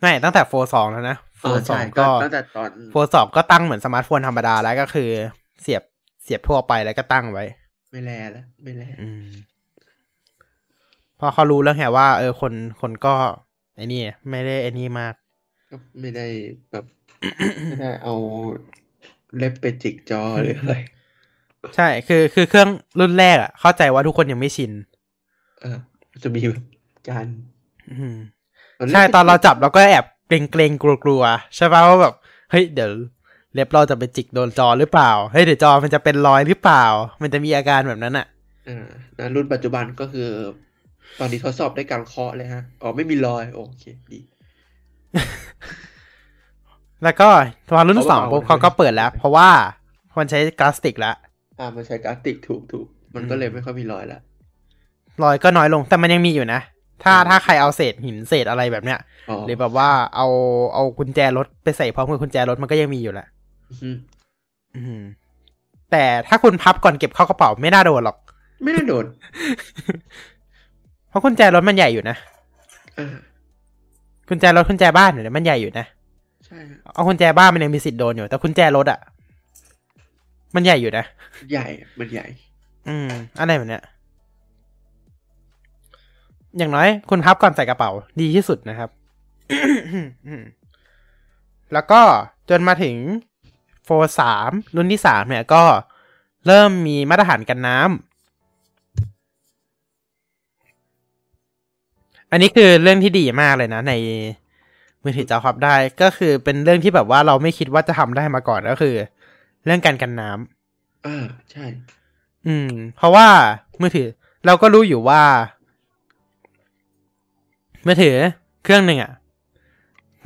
ไม่ตั้งแต่ Fold 2 แล้วนะFold 2ก็ตั้งแต่ตอน Fold 2ก็ตั้งเหมือนสมาร์ทโฟนธรรมดาแล้วก็คือเสียบทั่วไปแล้วก็ตั้งไว้ไม่แลพอเขารู้แล้วแหละว่าคนก็ไอ้นี่ไม่ได้ไอ้นี่มากก็ไม่ได้แบบ ไม่ได้เอาเล็บไปจิกจอหรืออะไรใช่คือเครื่องรุ่นแรกอ่ะเข้าใจว่าทุกคนยังไม่ชินจะมีการใช่ตอนเราจับเราก็แอบเกรงกลัวๆใช่ป่ะว่าแบบเฮ้ยเดี๋ยวเล็บเราจะไปจิกโดนจอหรือเปล่าเฮ้ยเดี๋ยวจอมันจะเป็นรอยหรือเปล่ามันจะมีอาการแบบนั้นอ่ะรุ่นปัจจุบันก็คือตอนนี้ทดสอบได้การเคาะเลยฮะอ๋อไม่มีรอยโอเคดีแล้วก็ตอนรุ่น2ปุ๊บเขาก็เปิดแล้วเพราะว่ามันใช้กลาสติกละมันใช้กลาสติกถูกมันก็เลยไม่ค่อยมีรอยละรอยก็น้อยลงแต่มันยังมีอยู่นะ ถ้าใครเอาเศษหินเศษอะไรแบบเนี้ยหรือแบบว่าเอากุญแจรถไปใส่พร้อมกับกุญแจรถมันก็ยังมีอยู่แหละแต่ถ้าคุณพับก่อนเก็บเข้ากระเป๋าไม่น่าโดนหรอกไม่น่าโดนเพราะกุญแจรถมันใหญ่อยู่นะกุญแจรถกุญแจบ้านเนี่ยมันใหญ่อยู่นะใช่เอากุญแจบ้านมันยังมีสิทธิ์โดนอยู่แต่กุญแจรถอ่ะมันใหญ่อยู่นะใหญ่มันใหญ่อะไรแบบเนี้ยอย่างน้อยคุณพับก่อนใส่กระเป๋าดีที่สุดนะครับ แล้วก็จนมาถึง Fold 3 รุ่นที่ 3 เนี่ยก็เริ่มมีมาตรฐานกันน้ำอันนี้คือเรื่องที่ดีมากเลยนะในมือถือจอพับได้ก็คือเป็นเรื่องที่แบบว่าเราไม่คิดว่าจะทำได้มาก่อนก็คือเรื่องการกันน้ำใช่เพราะว่ามือถือเราก็รู้อยู่ว่ามือถือเครื่องหนึ่งอ่ะ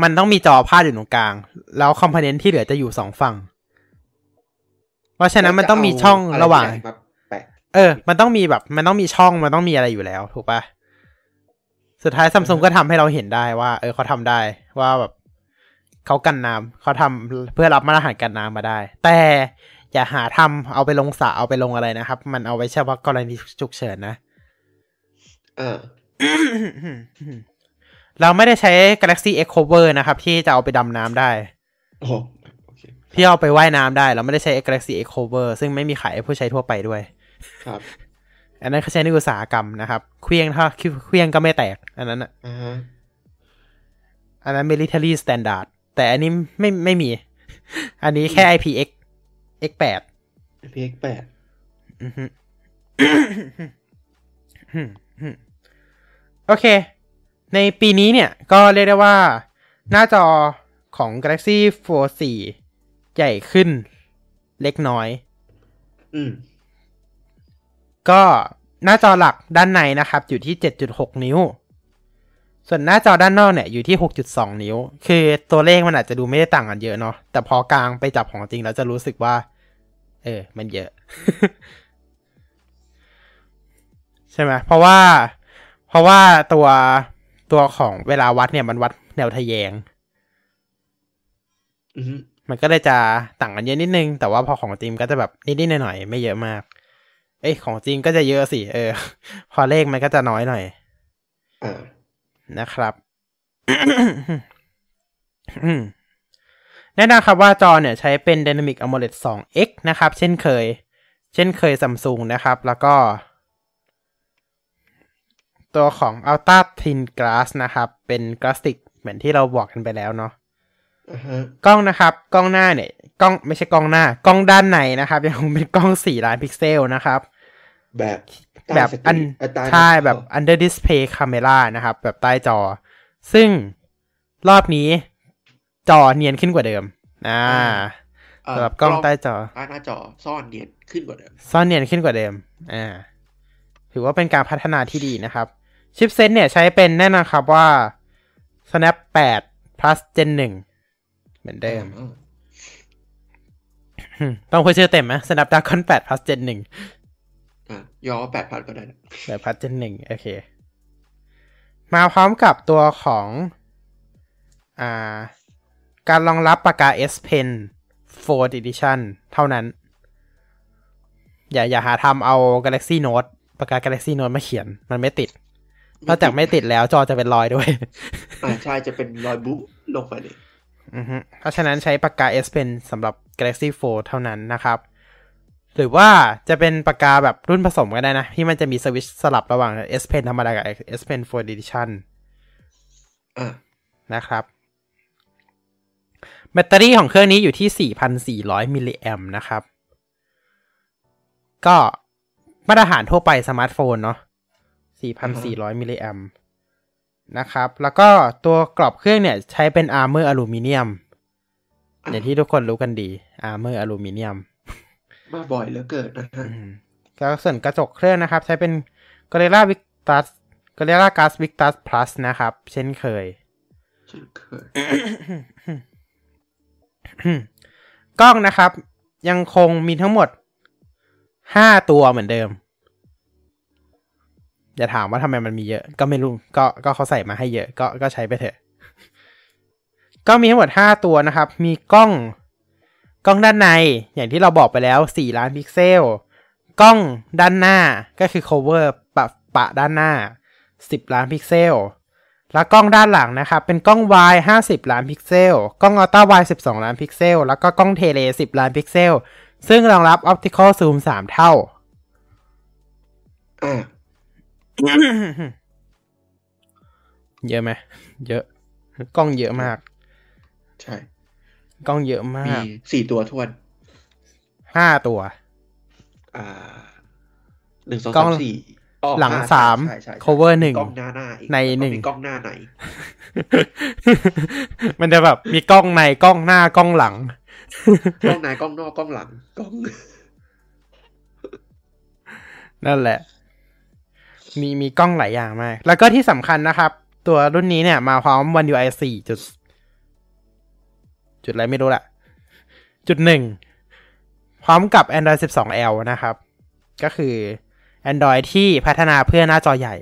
มันต้องมีจอพาดอยู่ตรงกลางแล้วคอมโพเนนต์ที่เหลือจะอยู่สองฝั่งเพราะฉะนั้นมันต้องมีช่องระหว่างมันต้องมีแบบมันต้องมีช่องมันต้องมีอะไรอยู่แล้วถูกป่ะสุดท้าย Samsung ก็ทำให้เราเห็นได้ว่าเขาทำได้ว่าแบบเขากันน้ำเขาทำเพื่อรับมาตรฐานกันน้ำมาได้แต่อย่าหาทำเอาไปลงสระเอาไปลงอะไรนะครับมันเอาไว้เฉพาะกรณีฉุกเฉินนะเราไม่ได้ใช้ Galaxy X Cover นะครับที่จะเอาไปดำน้ำได้ที่เอาไปว่ายน้ำได้เราไม่ได้ใช้ Galaxy X Cover ซึ่งไม่มีขายผู้ใช้ทั่วไปด้วยครับอันนั้นเขาใช้ในอุตสาหกรรมนะครับเครื่องก็ไม่แตกอันนั้นอันนั้น military standard แต่อันนี้ไม่มีอันนี้แค่ IPX8 IPX8 โอเคในปีนี้เนี่ยก็เรียกได้ว่าหน้าจอของ Galaxy Fold 4 ใหญ่ขึ้นเล็กน้อยก็หน้าจอหลักด้านในนะครับอยู่ที่ 7.6 นิ้วส่วนหน้าจอด้านนอกเนี่ยอยู่ที่ 6.2 นิ้วคือตัวเลขมันอาจจะดูไม่ได้ต่างกันเยอะเนาะแต่พอกลางไปจับของจริงแล้วจะรู้สึกว่ามันเยอะ ใช่ไหมเพราะว่าตัวของเวลาวัดเนี่ยมันวัดแนวทะแยงมันก็เลยจะต่างกันเยอะนิดนึงแต่ว่าพอของจริงก็จะแบบนิดๆหน่อยๆไม่เยอะมากของจริงก็จะเยอะสิพอเลขมันก็จะน้อยหน่อยนะครับ แน่นอนครับว่าจอเนี่ยใช้เป็น Dynamic AMOLED 2X นะครับเช่นเคย Samsung นะครับแล้วก็ตัวของ Ultra Thin Glass นะครับเป็นกราฟิกเหมือนที่เราบอกกันไปแล้วเนาะกล้องนะครับกล้องหน้าเนี่ยกล้องไม่ใช่กล้องหน้ากล้องด้านในนะครับยังคงเป็นกล้อง4ล้านพิกเซลนะครับแบบอันใช่แบบ under display camera นะครับแบบใต้จอซึ่งรอบนี้จอเนียนขึ้นกว่าเดิมสำหรับกล้องใต้จอหน้าจอซ่อนเนียนขึ้นกว่าเดิมถือว่าเป็นการพัฒนาที่ดีนะครับชิปเซ็ตเนี่ยใช้เป็นแน่นอนครับว่า Snapdragon 8 Plus Gen 1 เหมือนเดิมต้องพูดชื่อเต็มไหม Snapdragon 8 Plus Gen 1ย่อ 8,000 ก็ได้ 8,000 Gen 1โอเคมาพร้อมกับตัวของการรองรับปากกา S Pen 4 Edition เท่านั้นอย่าหาทำเอา Galaxy Note ปากกา Galaxy Note มาเขียนมันไม่ติดนอกจากไม่ติดแล้วจอจะเป็นรอยด้วยใช่จะเป็นรอยบุ๊ลงไปเลยเพราะฉะนั้นใช้ปากกา S Pen สำหรับ Galaxy 4 เท่านั้นนะครับหรือว่าจะเป็นปากกาแบบรุ่นผสมก็ได้นะที่มันจะมีสวิตช์สลับระหว่าง S Pen ธรรมดากับ S Pen 4 Edition นะครับแบตเตอรี่ของเครื่องนี้อยู่ที่ 4,400 มิลลิแอมป์นะครับก็มาตรฐานทั่วไปสมาร์ทโฟนเนาะ 4,400 มิลลิแอมป์นะครับแล้วก็ตัวกรอบเครื่องเนี่ยใช้เป็น Armor อลูมิเนียมอย่างที่ทุกคนรู้กันดี Armor อลูมิเนียมมาบ่อยเหลือเกินนะแล้วส่วนกระจกเครื่องนะครับใช้เป็น Gorilla Glass Victus Plus นะครับเช่นเคย กล้องนะครับยังคงมีทั้งหมด5ตัวเหมือนเดิม อย่าถามว่าทำไมมันมีเยอะก็ไม่รู้ก็เขาใส่มาให้เยอะก็ใช้ไปเถอะก็มีทั้งหมด5ตัวนะครับมีกล้องด้านในอย่างที่เราบอกไปแล้ว4ล้านพิกเซลกล้องด้านหน้าก็คือ cover ปะด้านหน้า10ล้านพิกเซลแล้วกล้องด้านหลังนะครับเป็นกล้อง wide 50ล้านพิกเซลกล้อง ultra wide 12ล้านพิกเซลแล้วก็กล้องเทเล10ล้านพิกเซลซึ่งรองรับ optical zoom 3 เท่าเยอะไหมเยอะกล้องเยอะมากใช่กล้องเยอะมากมี4ตัวทวน5ตัว1 2 3 4หลัง3 cover 1กล้องหน้าใน1มีกล้องหน้าไหนมันจะแบบมีกล้องในกล้องหน้ากล้องหลังกล้องในกล้องนอกกล้องหลังกล้องนั่นแหละมีกล้องหลายอย่างมากแล้วก็ที่สำคัญนะครับตัวรุ่นนี้เนี่ยมาพร้อม One UI 4 จุดอะไรไม่รู้ละจุด1พร้อมกับ Android 12L นะครับก็คือ Android ที่พัฒนาเพื่อหน้าจอใหญ่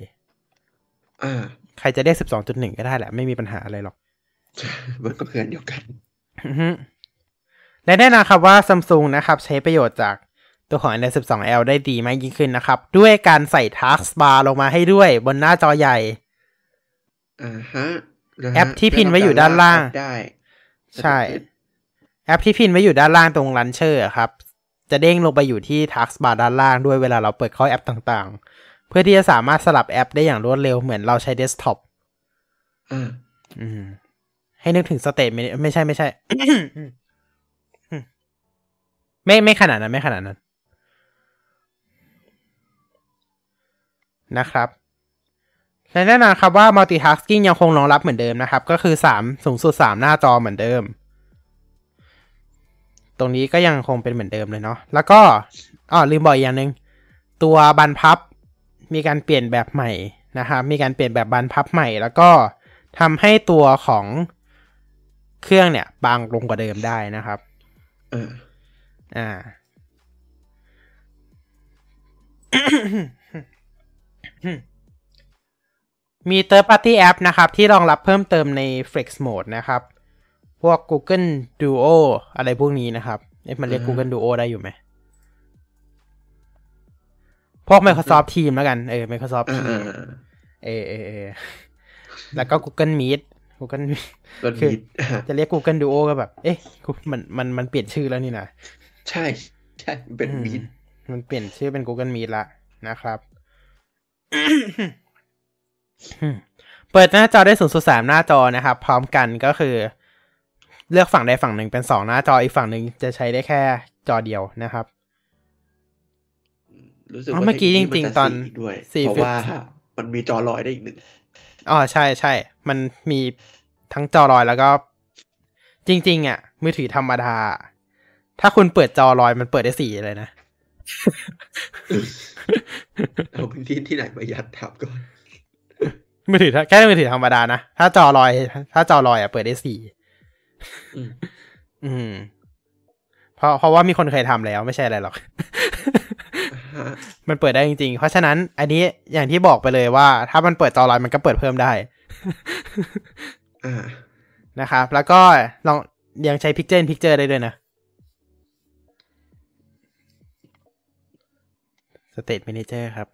ใครจะได้ 12.1 ก็ได้แหละไม่มีปัญหาอะไรหรอกมันก็เพื่อนเดียวกันและแน่นอนครับว่า Samsung นะครับใช้ประโยชน์จากตัวของ Android 12L ได้ดีมากยิ่งขึ้นนะครับด้วยการใส่ Taskbar ลงมาให้ด้วยบนหน้าจอใหญ่แอปที่พินไว้อยู่ด้านล่างได้ใช่แอปที่พินไว้อยู่ด้านล่างตรงลันเชอร์ครับจะเด้งลงไปอยู่ที่ Taskbar ด้านล่างด้วยเวลาเราเปิดเข้าแอปต่างๆเพื่อที่จะสามารถสลับแอปได้อย่างรวดเร็วเหมือนเราใช้เดสก์ท็อปให้นึกถึงสเตทไม่ใช่ ไม่ขนาดนั้นไม่ขนาดนั้นนะครับและแน่นอนครับว่า multitasking ยังคงรองรับเหมือนเดิมนะครับก็คือ3สูงสุด3หน้าจอเหมือนเดิมตรงนี้ก็ยังคงเป็นเหมือนเดิมเลยเนาะแล้วก็ลืมบอกอีกอย่างนึงตัวบันพับมีการเปลี่ยนแบบใหม่นะครับมีการเปลี่ยนแบบบันพับใหม่แล้วก็ทำให้ตัวของเครื่องเนี่ยบางลงกว่าเดิมได้นะครับมี Third Party App นะครับที่รองรับเพิ่มเติมใน Flex Mode นะครับพวก Google Duo อะไรพวกนี้นะครับมันเรียก Google Duo ได้อยู่ไหมพวก Microsoft Teams แล้วกันMicrosoft Teams แล้วก็ Google Meet คือจะเรียก Google Duo ก็แบบมันเปลี่ยนชื่อแล้วนี่นะใช่เป็น Meet มันเปลี่ยนชื่อเป็น Google Meet ละนะครับเปิดหน้าจอได้สูงสุด3หน้าจอนะครับพร้อมกันก็คือเลือกฝั่งใดฝั่งหนึ่งเป็น2หน้าจออีกฝั่งหนึ่งจะใช้ได้แค่จอเดียวนะครับรู้สึกว่าเมื่อกี้จริงๆตอนเพราะว่ามันมีจอลอยได้อีกหนึ่งใช่มันมีทั้งจอลอยแล้วก็จริงๆอ่ะมือถือธรรมดาถ้าคุณเปิดจอลอยมันเปิดได้4เลยนะเอาพื้นที่ที่ไหนประหยัดถามก่อนมือถือแค่มือถือธรรมดานะถ้าจอลอยอ่ะเปิดได้4เพราะว่ามีคนเคยทำแล้วไม่ใช่อะไรหรอก มันเปิดได้จริงๆเพราะฉะนั้นอันนี้อย่างที่บอกไปเลยว่าถ้ามันเปิดจอลอยมันก็เปิดเพิ่มได้ นะครับแล้วก็ลองยังใช้ Picture in Picture ได้ด้วยนะ State Manager ครับ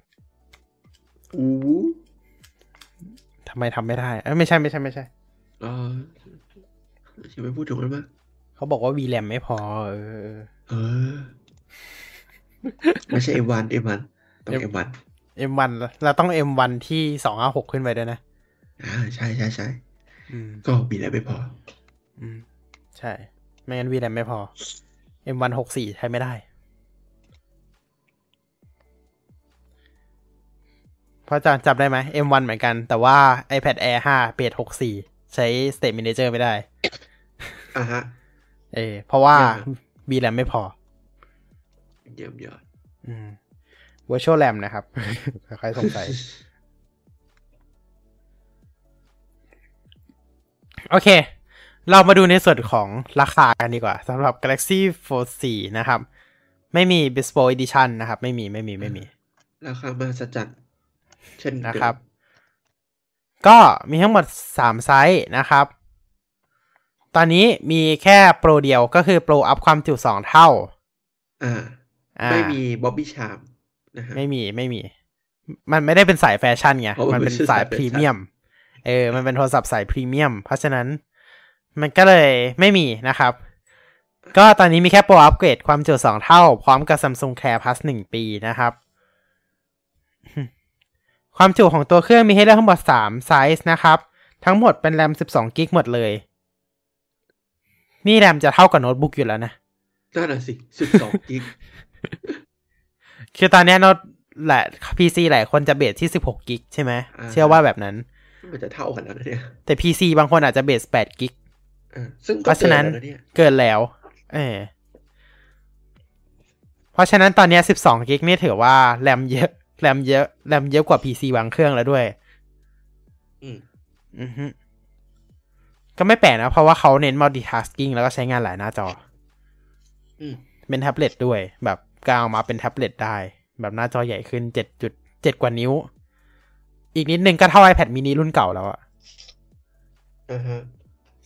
ทำไมทำไม่ได้ไม่ใช่อย่าไปพูดถึงมันมากเขาบอกว่า VRAM ไม่พอไม่ใช่ M1 M1 ต้อง M1 M1 เราต้อง M1 ที่256ขึ้นไปด้วยนะใช่ก็ VRAM ไม่พอใช่ไม่งั้น VRAM ไม่พอ M1 64ใช้ไม่ได้เพราะจำได้ไหม M1 เหมือนกันแต่ว่า iPad Air 5 เบส64ใช้ State Manager ไม่ได้เพราะว่า VRAM ไม่พอเยี่ยมยอดVirtual RAM นะครับใครสงสัยโอเคเรามาดูในส่วนของราคากันดีกว่าสำหรับ Galaxy Fold 4นะครับไม่มี Bespoke Edition นะครับไม่มีราคามาสัจจัน เช่นนะครับก็มีทั้งหมด3ไซส์นะครับตอนนี้มีแค่โปรเดียวก็คือโปรอัพความจุ2เท่าไม่มีบ๊อบบี้ชาร์มนะฮะไม่มีมันไม่ได้เป็นสายแฟชั่นไงมันเป็นสายพรีเมียมมันเป็นโทรศัพท์สายพรีเมียมเพราะฉะนั้นมันก็เลยไม่มีนะครับก็ตอนนี้มีแค่โปรอัปเกรดความจุ2เท่าพร้อมกับ Samsung Care Plus 1 ปีนะครับความจุของตัวเครื่องมีให้เลือกทั้งหมด3ไซส์นะครับทั้งหมดเป็นแรม 12 กิกหมดเลยนี่แรมจะเท่ากับโน้ตบุ๊กอยู่แล้วนะนั่นน่ะสิ12 กิกคือตอนนี้โน้ตแหละ PC หลายคนจะเบสที่16 กิกใช่ไหมเชื่อว่าแบบนั้นมันจะเท่ากันแล้วเนี่ยแต่ PC บางคนอาจจะเบส8 กิกซึ่งเพราะฉะนั้นเกินแล้วเพราะฉะนั้นตอนนี้12 กิกนี่ถือว่าแรมเยอะกว่า PC บางเครื่องแล้วด้วยก็ไม่แปลกนะเพราะว่าเขาเน้น multitasking แล้วก็ใช้งานหลายหน้าจอเป็นแท็บเล็ตด้วยแบบกาวมาเป็นแท็บเล็ตได้แบบหน้าจอใหญ่ขึ้น 7.7 กว่านิ้วอีกนิดนึงก็เท่า iPad mini รุ่นเก่าแล้วอะ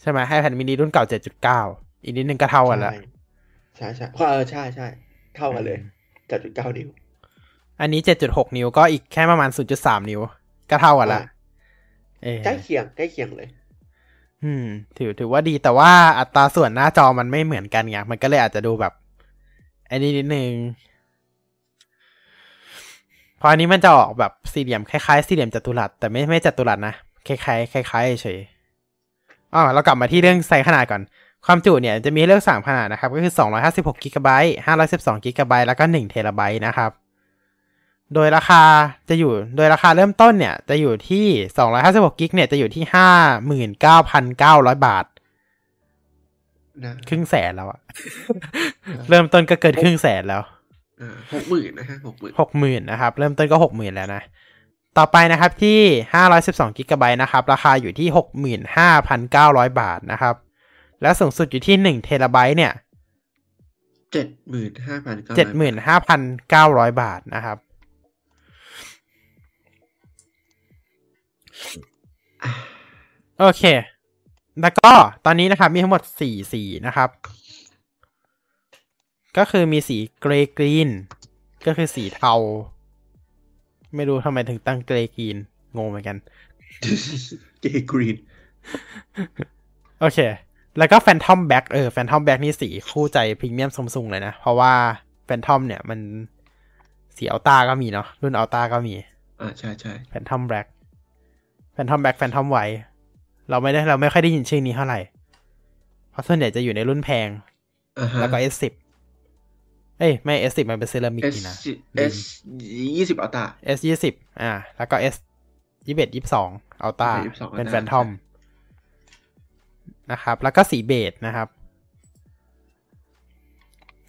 ใช่ไหม iPad mini รุ่นเก่า 7.9 อีกนิดนึงก็เท่ากันแล้วใช่ๆใช่เท่ากันเลย 7.9 นิ้วอันนี้ 7.6 นิ้วก็อีกแค่ประมาณ 0.3 นิ้วก็เท่ากันละใกล้เคียงเลยถือว่าดีแต่ว่าอัตราส่วนหน้าจอมันไม่เหมือนกันไงมันก็เลยอาจจะดูแบบอันนี้นิดนึงพออันนี้มันจะออกแบบสี่เหลี่ยมคล้ายๆสี่เหลี่ยมจัตุรัสแต่ไม่จัตุรัสนะคล้ายๆเฉยเรากลับมาที่เรื่องไซส์ขนาดก่อนความจุเนี่ยจะมีเลือก3ขนาดนะครับก็คือ256 GB 512 GB แล้วก็1 TB นะครับโดยราคาเริ่มต้นเนี่ยจะอยู่ที่256 GB เนี่ยจะอยู่ที่ 59,900 บาทนะครึ่งแสนแล้วอะเริ่มต้นก็เกินครึ่งแสนแล้ว60,000 นะฮะ 60,000 นะครับเริ่มต้นก็ 60,000 แล้วนะต่อไปนะครับที่512 กิกะไบต์นะครับราคาอยู่ที่ 65,900 บาทนะครับและสูงสุดอยู่ที่1เทราไบต์เนี่ย 75,900 บาทนะครับโอเคแล้วก็ตอนนี้นะครับมีทั้งหมด4สีนะครับก็คือมีสีเกรย์กรีนก็คือสีเทาไม่รู้ทำไมถึงตั้งเกรย์กรีนงงเหมือนกันเกรย์กรีนโอเคแล้วก็แฟนทอมแบ็คแฟนทอมแบ็คนี่สีคู่ใจพรีเมียมซัมซุงเลยนะเพราะว่าแฟนทอมเนี่ยมันสีอัลต้าก็มีเนาะรุ่นอัลต้าก็มีใช่ใช่แฟนทอมแบ็คแฟนทอมไวเราไม่ค่อยได้ยินชื่อนี้เท่าไหร่เพราะส่วนใหญ่จะอยู่ในรุ่นแพงแล้วก็ S10ไม่ S10 มันเป็นเซรามิกนี่นะ S20 Ultra S20 แล้วก็ S21 22 Ultra เป็นแฟนทอมนะครับแล้วก็สีเบจนะครับ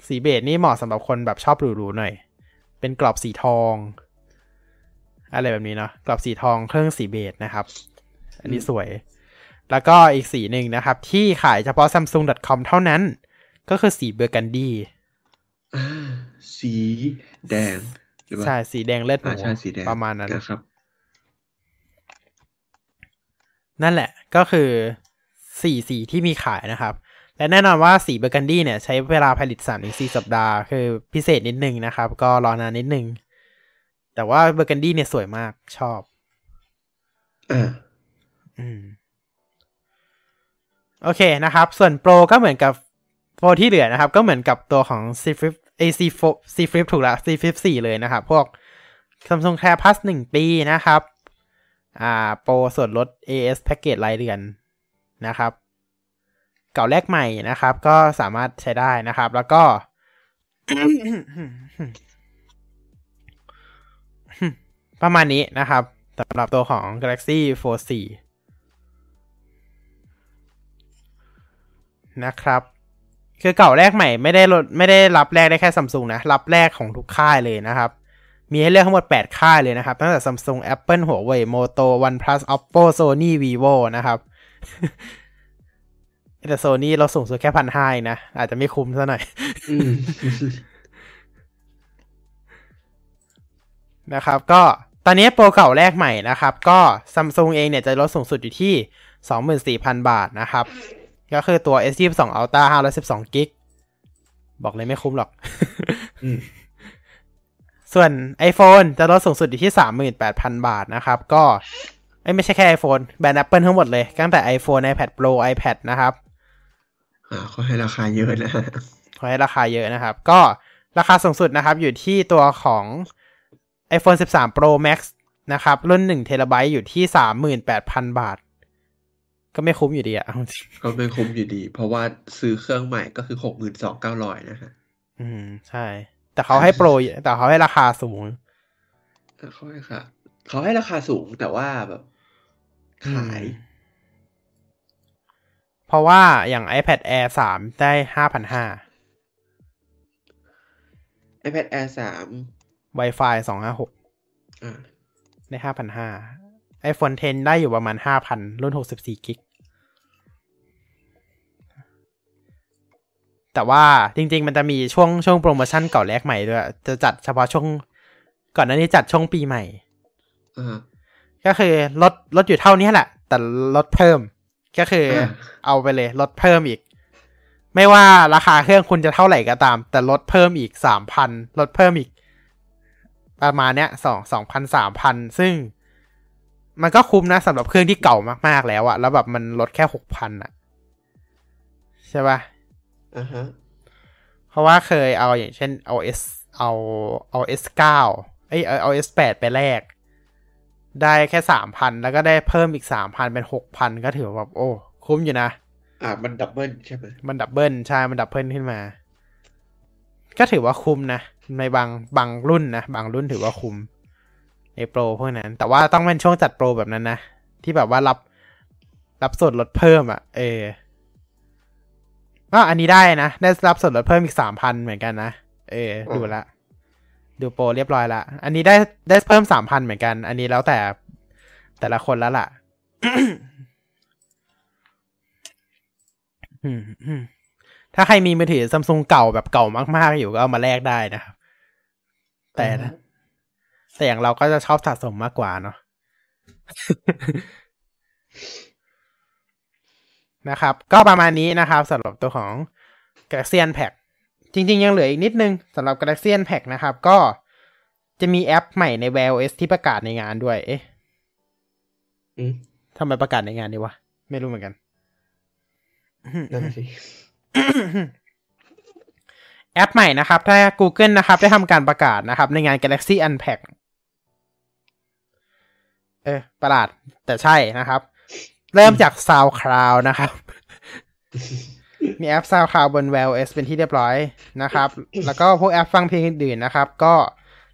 สีเบจนี่เหมาะสำหรับคนแบบชอบหรูๆหน่อยเป็นกรอบสีทองอะไรแบบนี้เนาะกรอบสีทองเครื่องสีเบจนะครับอันนี้สวยแล้วก็อีกสีหนึ่งนะครับที่ขายเฉพาะ samsung.com เท่านั้นก็คือสีเบอร์กันดีสีแดงใช่สีแดงเลือดหมูประมาณนั้นนะครับนั่นแหละก็คือ4สีที่มีขายนะครับและแน่นอนว่าสีเบอร์กันดี้เนี่ยใช้เวลาผลิต 3-4 สัปดาห์คือพิเศษนิดนึงนะครับก็รอนานนิดนึงแต่ว่าเบอร์กันดี้เนี่ยสวยมากชอบโอเคนะครับส่วนโปรก็เหมือนกับโปรที่เหลือนะครับก็เหมือนกับตัวของ C Flip ถูกละ C Flip 4 เลยนะครับพวก Samsung Care Plus 1 ปีนะครับโปรส่วนลด AS แพ็กเกจรายเดือนนะครับเก่าแลกใหม่นะครับก็สามารถใช้ได้นะครับแล้วก็ ประมาณนี้นะครับสำหรับตัวของ Galaxy Fold 4 นะครับคือเก่าแรกใหม่ไม่ได้รับแรกได้แค่ Samsung นะรับแรกของทุกค่ายเลยนะครับมีให้เลือกทั้งหมด8ค่ายเลยนะครับตั้งแต่ Samsung Apple Huawei Moto OnePlus Oppo Sony Vivo นะครับ แต่ Sony เราสูงสุดแค่ 1,500 เองนะอาจจะไม่คุ้มซะหน่อย นะครับก็ ตอนนี้โปรเก่าแรกใหม่นะครับก็ Samsung เองเนี่ยจะลดสูงสุดอยู่ที่ 24,000 บาทนะครับก็คือตัว S22 Ultra 512 GB บอกเลยไม่คุ้มหรอก ส่วน iPhone จะลดสูงสุดอยู่ที่ 38,000 บาทนะครับก็ไม่ใช่แค่ iPhone แบรนด์ Apple ทั้งหมดเลยตั้งแต่ iPhone iPad Pro iPad นะครับเขาให้ราคาเยอะนะเขาให้ราคาเยอะนะครับก็ราคาสูงสุดนะครับอยู่ที่ตัวของ iPhone 13 Pro Max นะครับรุ่น 1TB อยู่ที่ 38,000 บาทก็ไม่คุ้มอยู่ดีอ่ะก็ไม่คุ้มอยู่ดีเพราะว่าซื้อเครื่องใหม่ก็คือ 62,900 นะฮะใช่แต่เขาให้โปรแต่เขาให้ราคาสูงเขาให้ราคาสูงแต่ว่าแบบขายเพราะว่าอย่าง iPad Air 3 ได้ 5,500 iPad Air 3 Wi-Fi 256ได้ 5,500 iPhone X ได้อยู่ประมาณ 5,000 รุ่น 64 กิกแต่ว่าจริงๆมันจะมีช่วงโปรโมชั่นเก่าแลกใหม่ด้วยจะจัดเฉพาะช่วงก่อนหน้านี้จัดช่วงปีใหม่ก็คือลดอยู่เท่านี้แหละแต่ลดเพิ่มก็คือเอาไปเลยลดเพิ่มอีกไม่ว่าราคาเครื่องคุณจะเท่าไหร่ก็ตามแต่ลดเพิ่มอีก 3,000 ลดเพิ่มอีกประมาณเนี้ย 2,000 3,000 ซึ่งมันก็คุ้มนะสำหรับเครื่องที่เก่ามากๆแล้วอะแล้วแบบมันลดแค่ 6,000 อะใช่ป่ะเพราะว่าเคยเอาอย่างเช่นเอา S เอา S9 เอา S8 ไปแลกได้แค่ 3,000 แล้วก็ได้เพิ่มอีก 3,000 เป็น 6,000 ก็ถือแบบโอ้คุ้มอยู่นะมันดับเบิลใช่ไหมมันดับเบิลใช่มันดับเบิลขึ้นมาก็ถือว่าคุ้มนะในบางรุ่นนะบางรุ่นถือว่าคุ้มในโปรพวกนั้นแต่ว่าต้องเป็นช่วงจัดโปรแบบนั้นนะที่แบบว่ารับส่วนลดเพิ่มอันนี้ได้นะได้รับส่วนลดเพิ่มอีก 3,000 เหมือนกันนะดูละดูโปรเรียบร้อยละอันนี้ได้เพิ่ม 3,000 เหมือนกันอันนี้แล้วแต่ละคนแล้วล่ะ ถ้าใครมีมือถือ Samsung เก่าแบบเก่ามากๆอยู่ก็เอามาแลกได้นะครับแต่อย่างเราก็จะชอบสะสมมากกว่าเนาะ นะครับก็ประมาณนี้นะครับสำหรับตัวของ Galaxy Unpackจริงๆยังเหลืออีกนิดนึงสำหรับ Galaxy Unpack นะครับก็จะมีแอปใหม่ใน Wear OS ที่ประกาศในงานด้วยเอ๊ะทำไมประกาศในงานดีวะไม่รู้เหมือนกันนั่นสิ แอปใหม่นะครับถ้า Google นะครับได้ทำการประกาศนะครับในงาน Galaxy Unpack ประหลาดแต่ใช่นะครับเริ่มจาก SoundCloud นะครับ มีแอป SoundCloud บน Wear OS เป็นที่เรียบร้อยนะครับแล้วก็พวกแอปฟังเพลงอื่นๆนะครับก็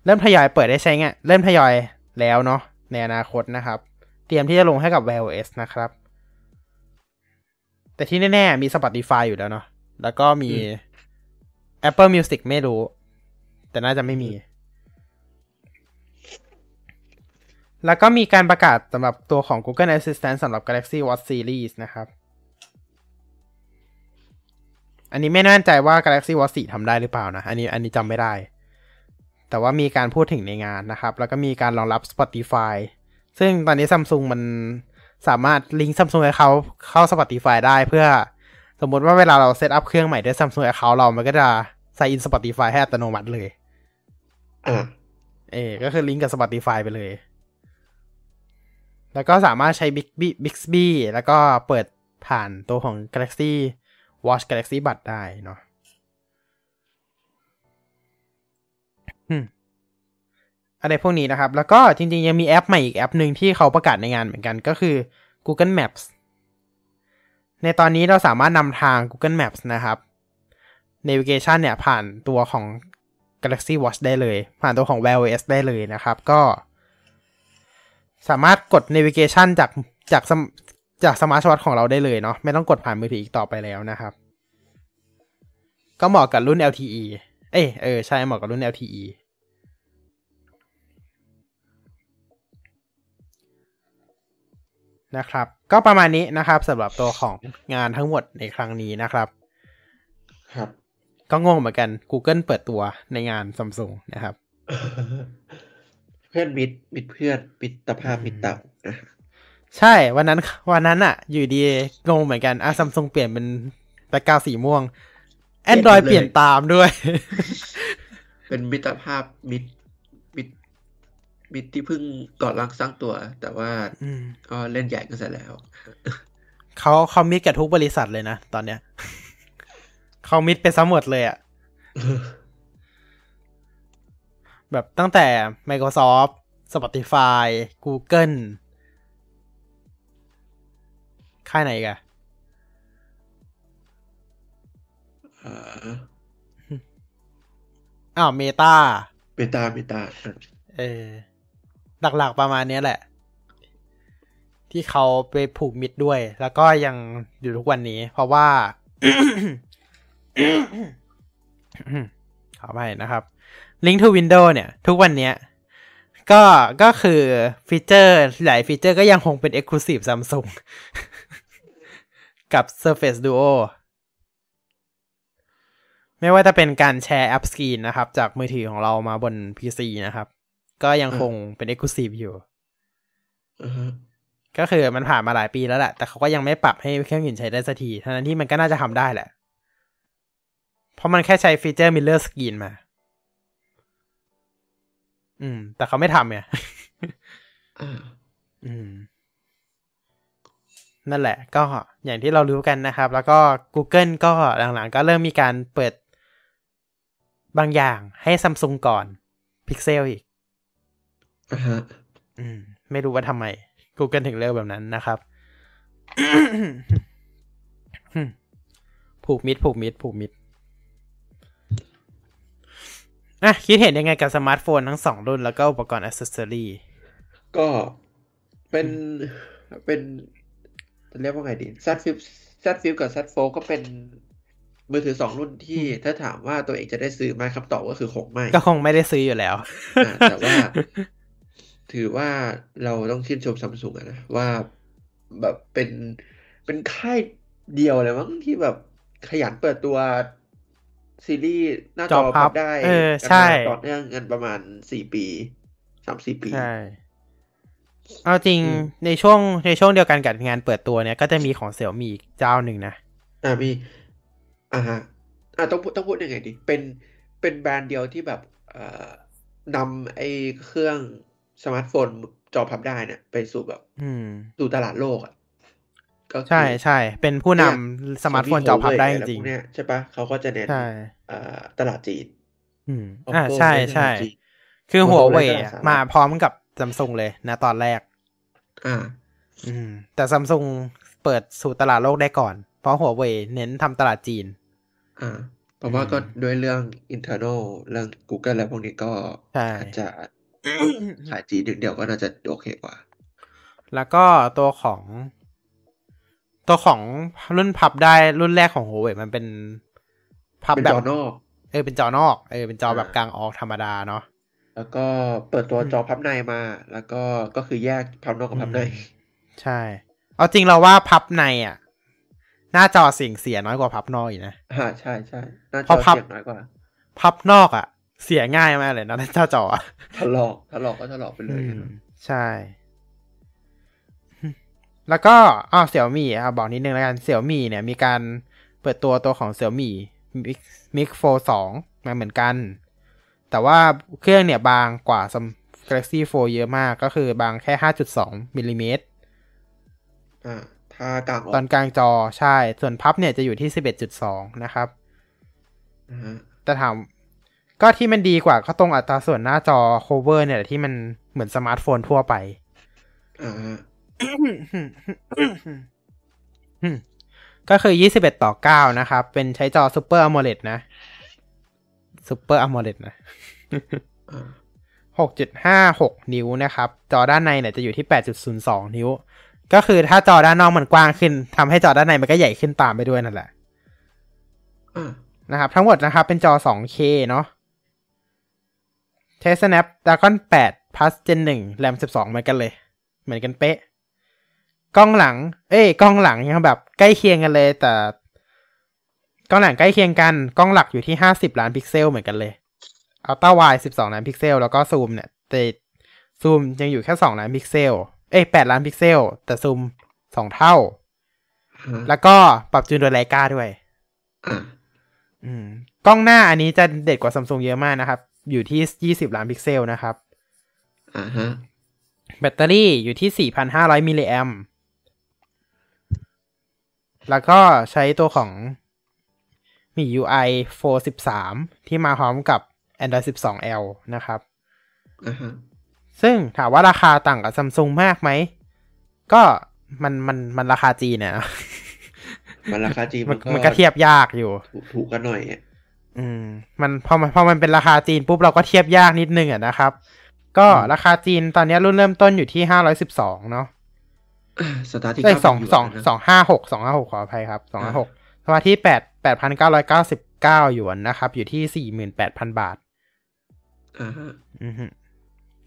เริ่มทยอยเปิดได้ใช้งานเริ่มทยอยแล้วเนาะในอนาคตนะครับเตรียมที่จะลงให้กับ Wear OS นะครับแต่ที่แน่ๆมี Spotify อยู่แล้วเนาะแล้วก็มี Apple Music ไม่รู้แต่น่าจะไม่มีแล้วก็มีการประกาศสำหรับตัวของ Google Assistant สำหรับ Galaxy Watch Series นะครับอันนี้ไม่แน่ใจว่า Galaxy Watch 4 ทำได้หรือเปล่านะอันนี้จำไม่ได้แต่ว่ามีการพูดถึงในงานนะครับแล้วก็มีการรองรับ Spotify ซึ่งตอนนี้ Samsung มันสามารถลิงก์ Samsung Account เข้า Spotify ได้เพื่อสมมติว่าเวลาเราเซตอัพเครื่องใหม่ด้วย Samsung Account เรามันก็จะใส่อิน Spotify ให้อัตโนมัติเลยก็คือลิงก์กับ Spotify ไปเลยแล้วก็สามารถใช้ Bixby แล้วก็เปิดผ่านตัวของ Galaxy Watch Galaxy Buds ได้เนาะอะไรพวกนี้นะครับแล้วก็จริงๆยังมีแอปใหม่อีกแอปหนึ่งที่เขาประกาศในงานเหมือนกันก็คือ Google Maps ในตอนนี้เราสามารถนำทาง Google Maps นะครับ Navigation เนี่ยผ่านตัวของ Galaxy Watch ได้เลยผ่านตัวของ Wear OS ได้เลยนะครับก็สามารถกด Navigation จากสมาร์ทวอทช์ของเราได้เลยเนาะไม่ต้องกดผ่านมือถืออีกต่อไปแล้วนะครับก็เหมาะกับรุ่น LTE ใช่เหมาะกับรุ่น LTE นะครับก็ประมาณนี้นะครับสำหรับตัวของงานทั้งหมดในครั้งนี้นะครับครับก็งงเหมือนกัน Google เปิดตัวในงาน Samsung นะครับ พื่อนมิดเพื่อนมิตรภาพมิตรเต่านะใช่วันนั้นอ่ะอยู่ดีงงเหมือนกันSamsung เปลี่ยนเป็นแบ็คกราวด์สีม่วง Android เปลี่ยนตามด้วยเป็นมิตรภาพมิตรที่เพิ่งก่อร่างสร้างตัวแต่ว่าก็เล่นใหญ่ก็เสร็จแล้วเขามิดกับทุกบริษัทเลยนะตอนเนี้ยเขามิดไปซะหมดเลยอ่ะ แบบตั้งแต่ Microsoft Spotify Google ค่ายไหนกันเมตาหลักๆประมาณนี้แหละที่เขาไปผูกมิตรด้วยแล้วก็ยังอยู่ทุกวันนี้เพราะว่า ขอไปนะครับ Link to Windows เนี่ยทุกวันนี้ก็คือฟีเจอร์หลายฟีเจอร์ก็ยังคงเป็น Exclusive Samsung กับ Surface Duo ไม่ว่าจะเป็นการแชร์แอปสกรีนนะครับจากมือถือของเรามาบน PC นะครับก็ยังคงเป็น Exclusive อยู่ก็คือมันผ่านมาหลายปีแล้วแหละแต่เขาก็ยังไม่ปรับให้เครื่องอื่นใช้ได้สักทีทั้งที่มันก็น่าจะทำได้แหละเพราะมันแค่ใช้ฟีเจอร์ Mirror Screen มาแต่เขาไม่ทำไงนั่นแหละก็อย่างที่เรารู้กันนะครับแล้วก็ Google ก็หลังๆก็เริ่มมีการเปิดบางอย่างให้ Samsung ก่อน Pixel อีกไม่รู้ว่าทำไม Google ถึงเลือกแบบนั้นนะครับ ผูกมิตรคิดเห็นยังไงกับสมาร์ทโฟนทั้ง2รุ่นแล้วก็อุปกรณ์แอคเซสซอรี่ก็เป็นเรียกว่าไงดี Z Flip กับ Z Fold ก็เป็นมือถือ2รุ่นที่ถ้าถามว่าตัวเองจะได้ซื้อมั้ยครับตอบก็คือคงไม่ได้ซื้ออยู่แล้วแต่ว่าถือว่าเราต้องชื่นชม Samsung นะว่าแบบเป็นค่ายเดียวเลยมั้งที่แบบขยันเปิดตัวซีรีส์หน้าจอพับได้ต่อเนื่องกันประมาณ 4 ปี 3-4 ปีใช่เอาจริงในช่วงเดียวกันกับงานเปิดตัวเนี่ยก็จะมีของ Xiaomi อีกเจ้าหนึ่งนะมีต้องพูดยังไงดีเป็นแบรนด์เดียวที่แบบนำไอ้เครื่องสมาร์ทโฟนจอพับได้เนี่ยไปสู่แบบสู่ตลาดโลกอ่ะใช่ๆเป็นผู้นำสมาร์ทโฟนจอพับได้จริงๆเนี่ยใช่ปะเขาก็จะเน้นตลาดจีนใช่ๆคือหัวเว่ยมาพร้อมกับ Samsung เลยนะตอนแรกแต่ Samsung เปิดสู่ตลาดโลกได้ก่อนเพราะหัวเว่ยเน้นทำตลาดจีนเพราะว่าก็ด้วยเรื่อง internal เรื่อง Google แล้วพวกนี้ก็อาจจะขายจีนเดียวก็น่าจะโอเคกว่าแล้วก็ตัวของรุ่นพับได้รุ่นแรกของ Huawei มันเป็นพับแบบจอนอกเป็นจอนอกเป็นจอแบบกลางออกธรรมดาเนาะแล้วก็เปิดตัวจอพับในมาแล้วก็คือแยกพับนอกกับพับในใช่เอาจริงเราว่าพับในอ่ะหน้าจอสิ่งเสียน้อยกว่าพับนอกอีกนะใช่ใช่หน้าจอเสียน้อยกว่าพับนอกอ่ะเสียง่ายมากเลยนะหน้าจอถลอกก็ถลอกไปเลยใช่แล้วก็Xiaomi บอกนิดนึงแล้วกัน Xiaomi เนี่ยมีการเปิดตัวของ Xiaomi Mix Fold 2มาเหมือนกันแต่ว่าเครื่องเนี่ยบางกว่า Galaxy Fold เยอะมากก็คือบางแค่ 5.2 มิลลิเมตรถ้ากลางตอนกลางจอใช่ส่วนพับเนี่ยจะอยู่ที่ 11.2 นะครับแต่ถามก็ที่มันดีกว่าก็ตรงอัตราส่วนหน้าจอ Cover เนี่ยที่มันเหมือนสมาร์ทโฟนทั่วไปก็คือ 21:9 นะครับเป็นใช้จอ Super AMOLED นะ Super AMOLED นะ 6.56 นิ้วนะครับจอด้านในเนี่ยจะอยู่ที่ 8.02 นิ้วก็คือถ้าจอด้านนอกมันกว้างขึ้นทำให้จอด้านในมันก็ใหญ่ขึ้นตามไปด้วยนั่นแหละนะครับทั้งหมดนะครับเป็นจอ 2K เนาะใช้ Snapdragon 8 Plus Gen 1 RAM 12เหมือนกันเลยเป๊ะกล้องหลังยังแบบใกล้เคียงกันเลยแต่กล้องหลังใกล้เคียงกันกล้องหลักอยู่ที่50ล้านพิกเซลเหมือนกันเลยอัลตร้าไวด์12ล้านพิกเซลแล้วก็ซูมเนี่ย ซูมยังอยู่แค่2ล้านพิกเซลเอ้ย8ล้านพิกเซลแต่ซูม2เท่าแล้วก็ปรับจูนโดยไลกาด้วยกล้องหน้าอันนี้จะเด็ดกว่า Samsung เยอะมากนะครับอยู่ที่20ล้านพิกเซลนะครับแบตเตอรี่อยู่ที่ 4,500 มิลลิแอมป์แล้วก็ใช้ตัวของมี UI 4.13 ที่มาพร้อมกับ Android 12L นะครับซึ่งถามว่าราคาต่างกับ Samsung มากไหมก็มันราคาจีนเนี่ยมันราคาจีนมันก็เทียบยากอยู่ถูกกันหน่อยมันพอมันเป็นราคาจีนปุ๊บเราก็เทียบยากนิดนึงอ่ะนะครับก็ราคาจีนตอนนี้รุ่นเริ่มต้นอยู่ที่512เนาะสตาร์ทที่256ขออภัยครับ256สมาร์ทที่8,999หยวนนะครับอยู่ที่ 48,000 บาท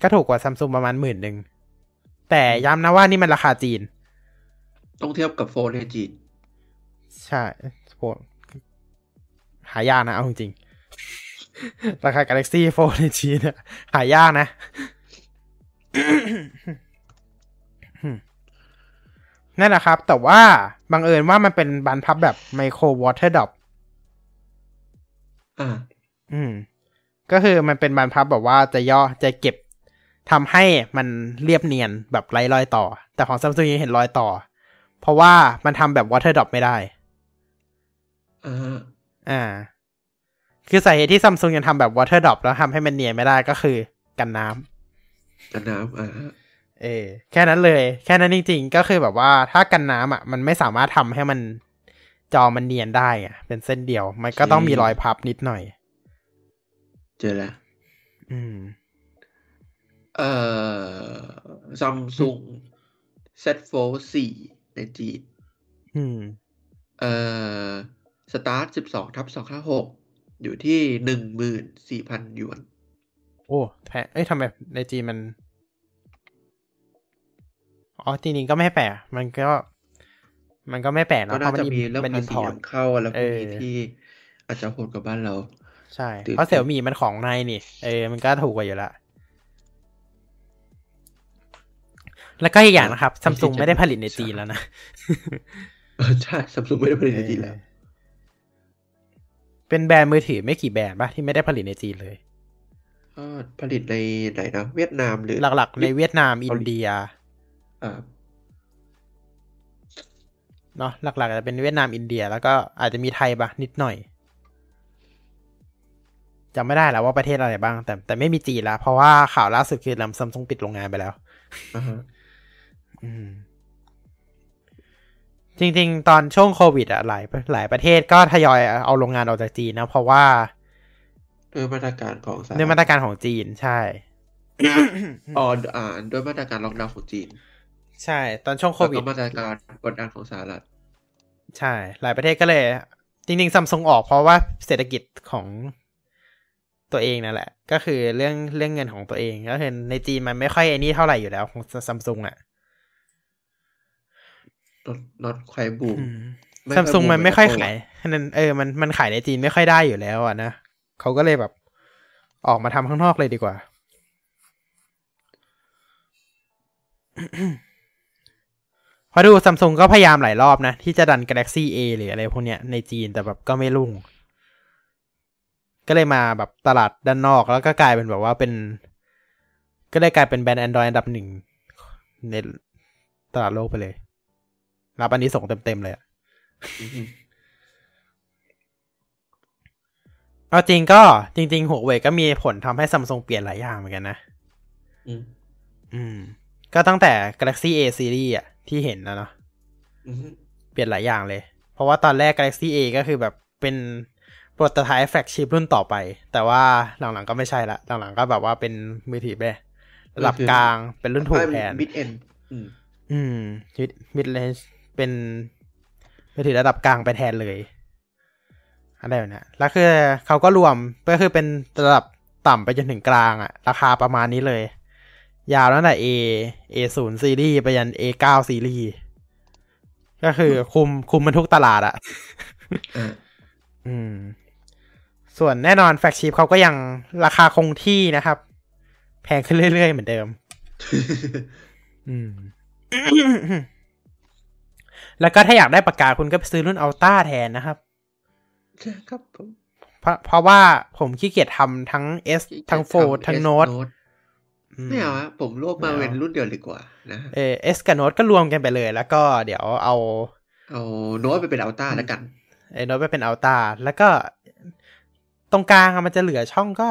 ก็ถูกกว่า Samsung ประมาณ 10,000 นึงแต่ย้ำนะว่านี่มันราคาจีนต้องเทียบกับโฟนในจีนใช่โฟนหายากนะเอาจริงๆราคา Galaxy Fold ในจีนหายากนะ นั่นแหละครับแต่ว่าบังเอิญว่ามันเป็นบันพับแบบไมโครวอเตอร์ดรอปก็คือมันเป็นบันพับแบบว่าจะย่อจะเก็บทำให้มันเรียบเนียนแบบไร้รอยต่อแต่ของ Samsung ยังเห็นรอยต่อเพราะว่ามันทำแบบ water drop ไม่ได้คือสาเหตุที่ Samsung ยังทำแบบ water drop แล้วทำให้มันเนียนไม่ได้ก็คือกันน้ำแค่นั้นเลยแค่นั้นจริงๆก็คือแบบว่าถ้ากันน้ำอ่ะมันไม่สามารถทำให้มันจอมันเนียนได้อ่ะเป็นเส้นเดียวมันก็ต้องมีรอยพับนิดหน่อยเจอแล้วSamsung Z Flip 4 ในจีนสตาร์ท 12/256 อยู่ที่ 14,000 หยวนโอ้แพงเอ้ยทำไมในจีนมันอ๋อจริงๆก็ไม่แปลกมันก็ไม่แปลกเนาะเพราะมันมีเรื่องภาษีนำเข้าแล้วพวกนี้ที่อาจจะโหดกว่าบ้านเราใช่เพราะ Xiaomi มันของในนี่มันก็ถูกกว่าอยู่ละแล้วก็อีกอย่างนะครับ Samsung ไม่ได้ผลิตในจีนแล้วนะใช่ Samsung ไม่ได้ผลิตในจีนแล้วเป็นแบรนด์มือถือไม่กี่แบรนด์ป่ะที่ไม่ได้ผลิตในจีนเลยผลิตในไหนนะเวียดนามหรือหลักๆในเวียดนามอินเดียเนาะหลักๆจะเป็นเวียดนามอินเดียแล้วก็อาจจะมีไทยป่ะนิดหน่อยจำไม่ได้แล้วว่าประเทศอะไรบ้างแต่ไม่มีจีนแล้วเพราะว่าข่าวล่าสุดคือSamsung ปิดโรงงานไปแล้วจริงๆตอนช่วงโควิดอ่ะหลายประเทศก็ทยอยเอาโรงงานออกจากจีนนะเพราะว่าด้วยมาตรการของด้วยมาตรการของจีนใช่ ด้วยมาตรการล็อกดาวน์ของจีนใช่ตอนช่วงโควิดมาตรการกดดันของสหรัฐใช่หลายประเทศก็เลยจริงๆ Samsung ออกเพราะว่าเศรษฐกิจของตัวเองนั่นแหละก็คือเรื่องเงินของตัวเองก็เห็นในจีนมันไม่ค่อยไอ้นี่เท่าไหร่อยู่แล้วของ Samsung อ่ะ not quite boom Samsung มันไม่ค่อยขายนั่นมันขายในจีนไม่ค่อยได้อยู่แล้วอ่ะนะเขาก็เลยแบบออกมาทำข้างนอกเลยดีกว่า พอดู Samsung ก็พยายามหลายรอบนะที่จะดัน Galaxy A หรืออะไรพวกเนี้ยในจีนแต่แบบก็ไม่รุ่งก็เลยมาแบบตลาดด้านนอกแล้วก็กลายเป็นแบบว่าเป็นก็ได้กลายเป็นแบรนด์ Android อันดับ1ในตลาดโลกไปเลยรับอันนี้ส่งเต็มๆเลยอ่ะ เอาจริงก็จริงๆ Huawei ก็มีผลทำให้ Samsung เปลี่ยนหลายอย่างเหมือนกันนะก็ตั้งแต่ Galaxy A Series อ่ะที่เห็นนะเนาะเปลี่ยนหลายอย่างเลยเพราะว่าตอนแรก Galaxy A ก็คือแบบเป็นโปรโตไทป์แฟลกชิปรุ่นต่อไปแต่ว่าหลังๆก็ไม่ใช่ละหลังๆก็แบบว่าเป็นมือถือแบบระดับกลางเป็นรุ่นถูกแทนมิดเอนมิดเลนจ์เป็นมือถือระดับกลางไปแทนเลยอะไรแบบนี้แล้วคือเขาก็รวมก็คือเป็นระดับต่ำไปจนถึงกลางอะราคาประมาณนี้เลยยาวตั้งแต่ A0 ซีรีส์ไปยัน A9 ซีรีส์ก็คือคุมมันทุกตลาดอะส่วนแน่นอนแฟลกชิพเขาก็ยังราคาคงที่นะครับแพงขึ้นเรื่อยๆเหมือนเดิม แล้วก็ถ้าอยากได้ปากกาคุณก็ไปซื้อรุ่นอัลต้าแทนนะครับใช่ครับผมเพราะว่าผมขี้เกียจทำทั้ง S ทั้ง 4 ทั้ง Note ไม่เอาครับผมรวบมาเป็นรุ่นเดียวดีกว่านะS กับ Note ก็รวมกันไปเลยแล้วก็เดี๋ยวเอา Note ไปเป็นอัลต้าแล้วกันNote ไปเป็นอัลต้าแล้วก็ตรงกลางมันจะเหลือช่องก็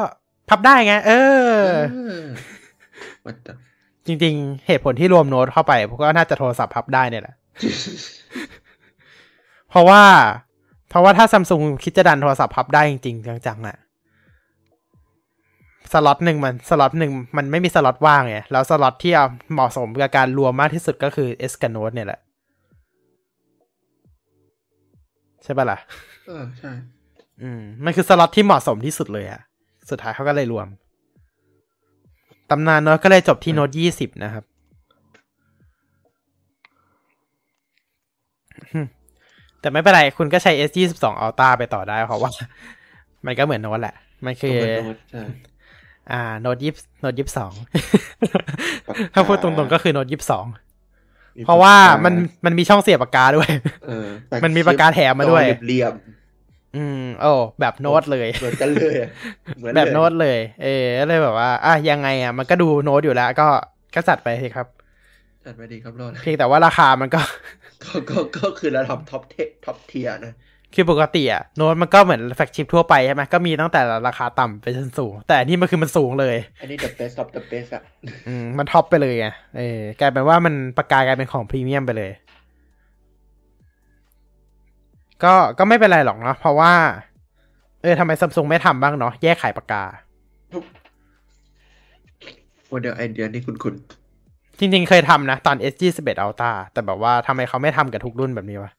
พับได้ไงจริงๆเหตุผลที่รวมโน้ตเข้าไปผมก็น่าจะโทรศัพท์พับได้เนี่ยแหละ เพราะว่าถ้า Samsung คิดจะดันโทรศัพท์พับได้จริงๆจังๆอ่ะสล็อตหนึ่งมันไม่มีสล็อตว่างไงแล้วสล็อตที่เหมาะสมกับการรวมมากที่สุดก็คือ S กับ Note เนี่ยแหละใช่ป่ะล่ะใช่มันคือสล็อตที่เหมาะสมที่สุดเลยอ่ะสุดท้ายเขาก็เลยรวมตำนานโน้ตก็เลยจบที่โน้ต20นะครับแต่ไม่เป็นไรคุณก็ใช้ S22 Ultra ไปต่อได้เพราะว่ามันก็เหมือนโน้ตแหละมันคือโน้ต20โน้ต22ถ้าพูดตรงๆก็คือโน้ต22เพราะว่ามันมีช่องเสียบปากกาด้วยมันมีปากกาแถมมาด้วยเรียบแบบโน้ตเลยเหมือนกันเลยแบบโน้ตเลยเลยแบบว่ายังไงมันก็ดูโน้ตอยู่แล้วก็จัดไปสิครับจัดไปดีครับโน้ตเพียงแต่ว่าราคามันก็คือระดับท็อปเทียร์นะคือปกติโน้ตมันก็เหมือนแฟลกชิพทั่วไปใช่ไหมก็มีตั้งแต่ราคาต่ำไปจนสูงแต่อันนี้มันคือมันสูงเลยอันนี้ the best of the best มันท็อปไปเลยไงกลายเป็นว่ามันประกาศกลายเป็นของพรีเมียมไปเลยก็ไม่เป็นไรหรอกเนาะเพราะว่าทำไม Samsung ไม่ทำบ้างเนาะแยกขายปากกาโมเดลไอเดียนี่คุณจริงๆเคยทำนะตอน S21 Ultra แต่แบบว่าทำไมเขาไม่ทำกับทุกรุ่นแบบนี้วะ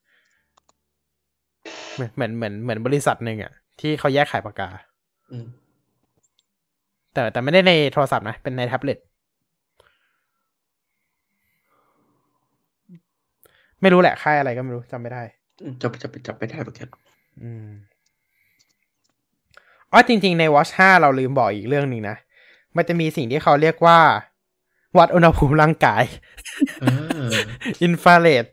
เหมือนบริษัทนึงอ่ะที่เขาแยกขายปากกาแต่ไม่ได้ในโทรศัพท์นะเป็นในแท็บเล็ตไม่รู้แหละค่ายอะไรก็ไม่รู้จำไม่ได้จะไปได้เหมือนกันจริงๆใน Watch 5 เราลืมบอกอีกเรื่องหนึ่งนะมันจะมีสิ่งที่เขาเรียกว่าวัดอุณหภูมิร่างกาย Infrared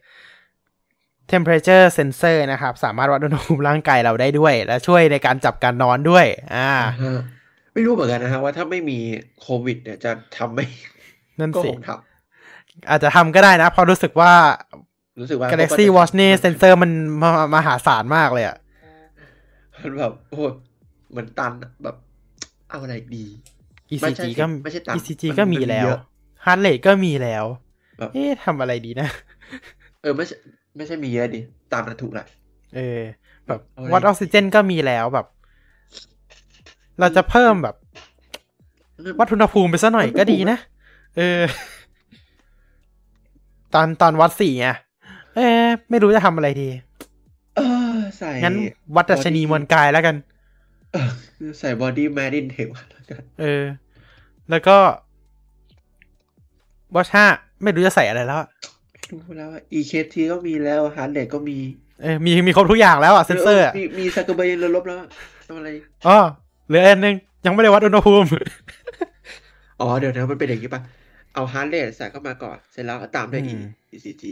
Temperature Sensor นะครับสามารถวัดอุณหภูมิร่างกายเราได้ด้วยและช่วยในการจับการนอนด้วยไม่รู้เหมือนกันนะฮะว่าถ้าไม่มีโควิดเนี่ยจะทำไหมนั่นสิอาจจะทำก็ได้นะเพราะรู้สึกว่า Galaxy Watch นี่เซนเซอร์มันมหาศาลมากเลยอ่ะมันแบบโอ้เหมือนตันแบบเอาอะไรดี ECG ก็ไม่ใช่ตัน ECG ก็มีแล้วฮาร์ทเรทก็มีแล้วทำอะไรดีนะไม่ใช่มีเยอะดิตามถูกแหละแบบวัดออกซิเจนก็มีแล้วแบบเราจะเพิ่มแบบวัดอุณหภูมิไปซะหน่อยก็ดีนะตอนวัด4ไงไม่รู้จะทำอะไรดีใส่งั้นวัดดัชนีมวลกายแล้วกันใส่ body mass index แล้วกันแล้วก็ Watch 5ไม่รู้จะใส่อะไรแล้วรู้แล้ว ECG ก็มีแล้ว heart rate ก็มีมีครบทุกอย่างแล้วเซนเซอร์มีสแกนเบย์ลบแล้วทำอะไรเหลืออันนึงยังไม่ได้วัดอุณหภูมิเดี๋ยวนะมันเป็นอย่างนี้ป่ะเอาฮาร์ทเรทใส่เข้ามาก่อนเสร็จแล้วตามด้วย ECG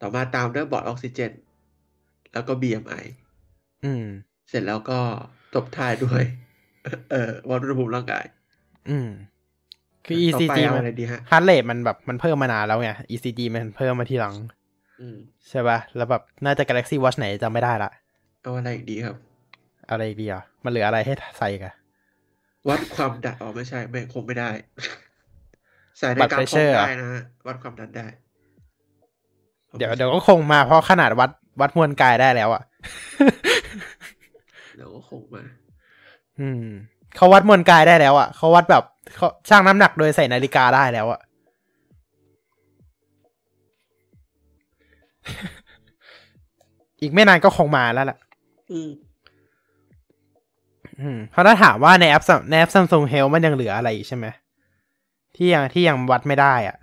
ต่อมาตามด้วยบอดออกซิเจนแล้วก็ BMI เสร็จแล้วก็จบท้ายด้วยวัดอุณหภูมิร่างกายคือ ECG มันฮาร์ทเรทมันแบบมันเพิ่มมานานแล้วไง ECG มันเพิ่มมาทีหลังใช่ป่ะแล้วแบบน่าจะ Galaxy Watch ไหนจำไม่ได้ละเอาอะไรอีกดีครับอะไรอีกดีอ่ะมันเหลืออะไรให้ใส่กันวัดความดันไม่ใช่ไม่คงไม่ได้ใส่ในการคงได้นะฮะวัดความดันได้เดี๋ยวก็คงมาเพราะขนาดวัดมวลกายได้แล้วอ่ะเดี๋ยวก็คงมาเขาวัดมวลกายได้แล้วอ่ะเขาวัดแบบเขาชั่งน้ำหนักโดยใส่นาฬิกาได้แล้วอ่ะอีกไม่นานก็คงมาแล้วล่ะเพราะถ้าถามว่าในแอป Samsung Health มันยังเหลืออะไรอีกใช่ไหมที่ยังวัดไม่ได้อ่ะ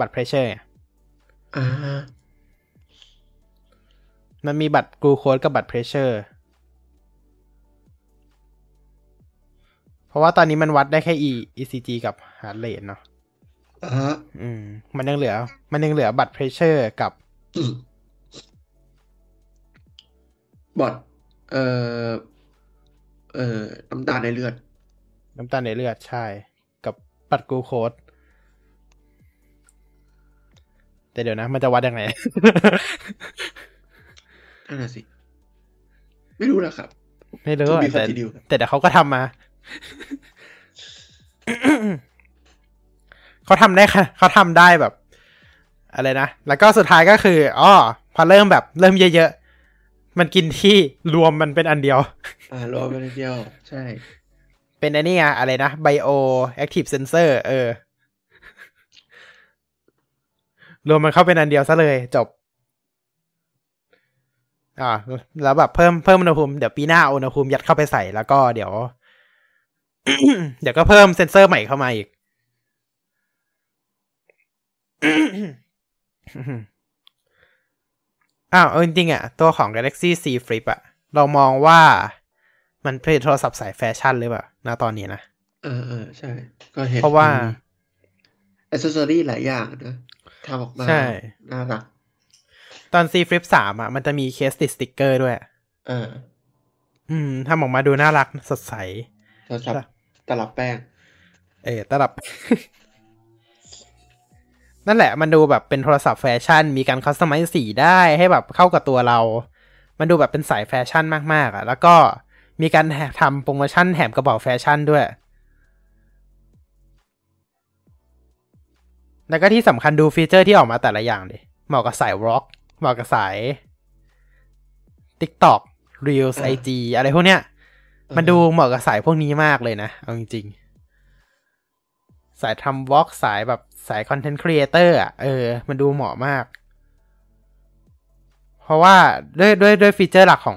บัตรเพรสเชอร์มันมีบัตรกลูโคสกับบัตรเพรสเชอร์พ เพราะว่าตอนนี้มันวัดได้แค่ ECG กับheart rate เนาะมันยังเหลือblood pressure กับblood น้ำตาลในเลือดใช่กับblood glucose แต่เดี๋ยวนะมันจะวัดยังไงนั่นน่ะสิไม่รู้นะครับไม่รู้แต่เดี๋ยวเขาก็ทำมาเขาทำได้ค่ะเขาทำได้แบบอะไรนะแล้วก็สุดท้ายก็คือพอเริ่มเยอะๆมันกินที่รวมมันเป็นอันเดียวรวมเป็นอันเดียวใช่เป็นอันนี้อะไรนะ Bioactive Sensor รวมมันเข้าเป็นอันเดียวซะเลยจบแล้วแบบเพิ่มอุณหภูมิเดี๋ยวปีหน้าอุณหภูมิยัดเข้าไปใส่แล้วก็เดี๋ยว ก็เพิ่มเซ็นเซอร์ใหม่เข้ามาอีก จริงๆตัวของ Galaxy Z Flip เรามองว่ามันเป็นโทรศัพท์สายแฟชั่นหรือเปล่าณตอนนี้นะใช่ก็เห็นเพราะว่าแอคเซสซอรี่หลายอย่างนะทำออกมาน่ารักตอน Z Flip 3มันจะมีเคสติดสติ๊กเกอร์ด้วยทำออกมาดูน่ารักสดใสโทรศัพท์ตลับแป้งตลับ นั่นแหละมันดูแบบเป็นโทรศัพท์แฟชั่นมีการคัสตอมไมซ์สีได้ให้แบบเข้ากับตัวเรามันดูแบบเป็นสายแฟชั่นมากๆแล้วก็มีการทำโปรโมชั่นแถมกระเป๋าแฟชั่นด้วยแล้วก็ที่สำคัญดูฟีเจอร์ที่ออกมาแต่ละอย่างดิเหมาะกับสายวล็อกเหมาะกับสาย TikTok Reels IG อะไรพวกเนี้ยมันดูเหมาะกับสายพวกนี้มากเลยนะเอาจริงๆสายทำบล็อกสายแบบสายคอนเทนต์ครีเอเตอร์มันดูเหมาะมากเพราะว่าด้วยฟีเจอร์หลักข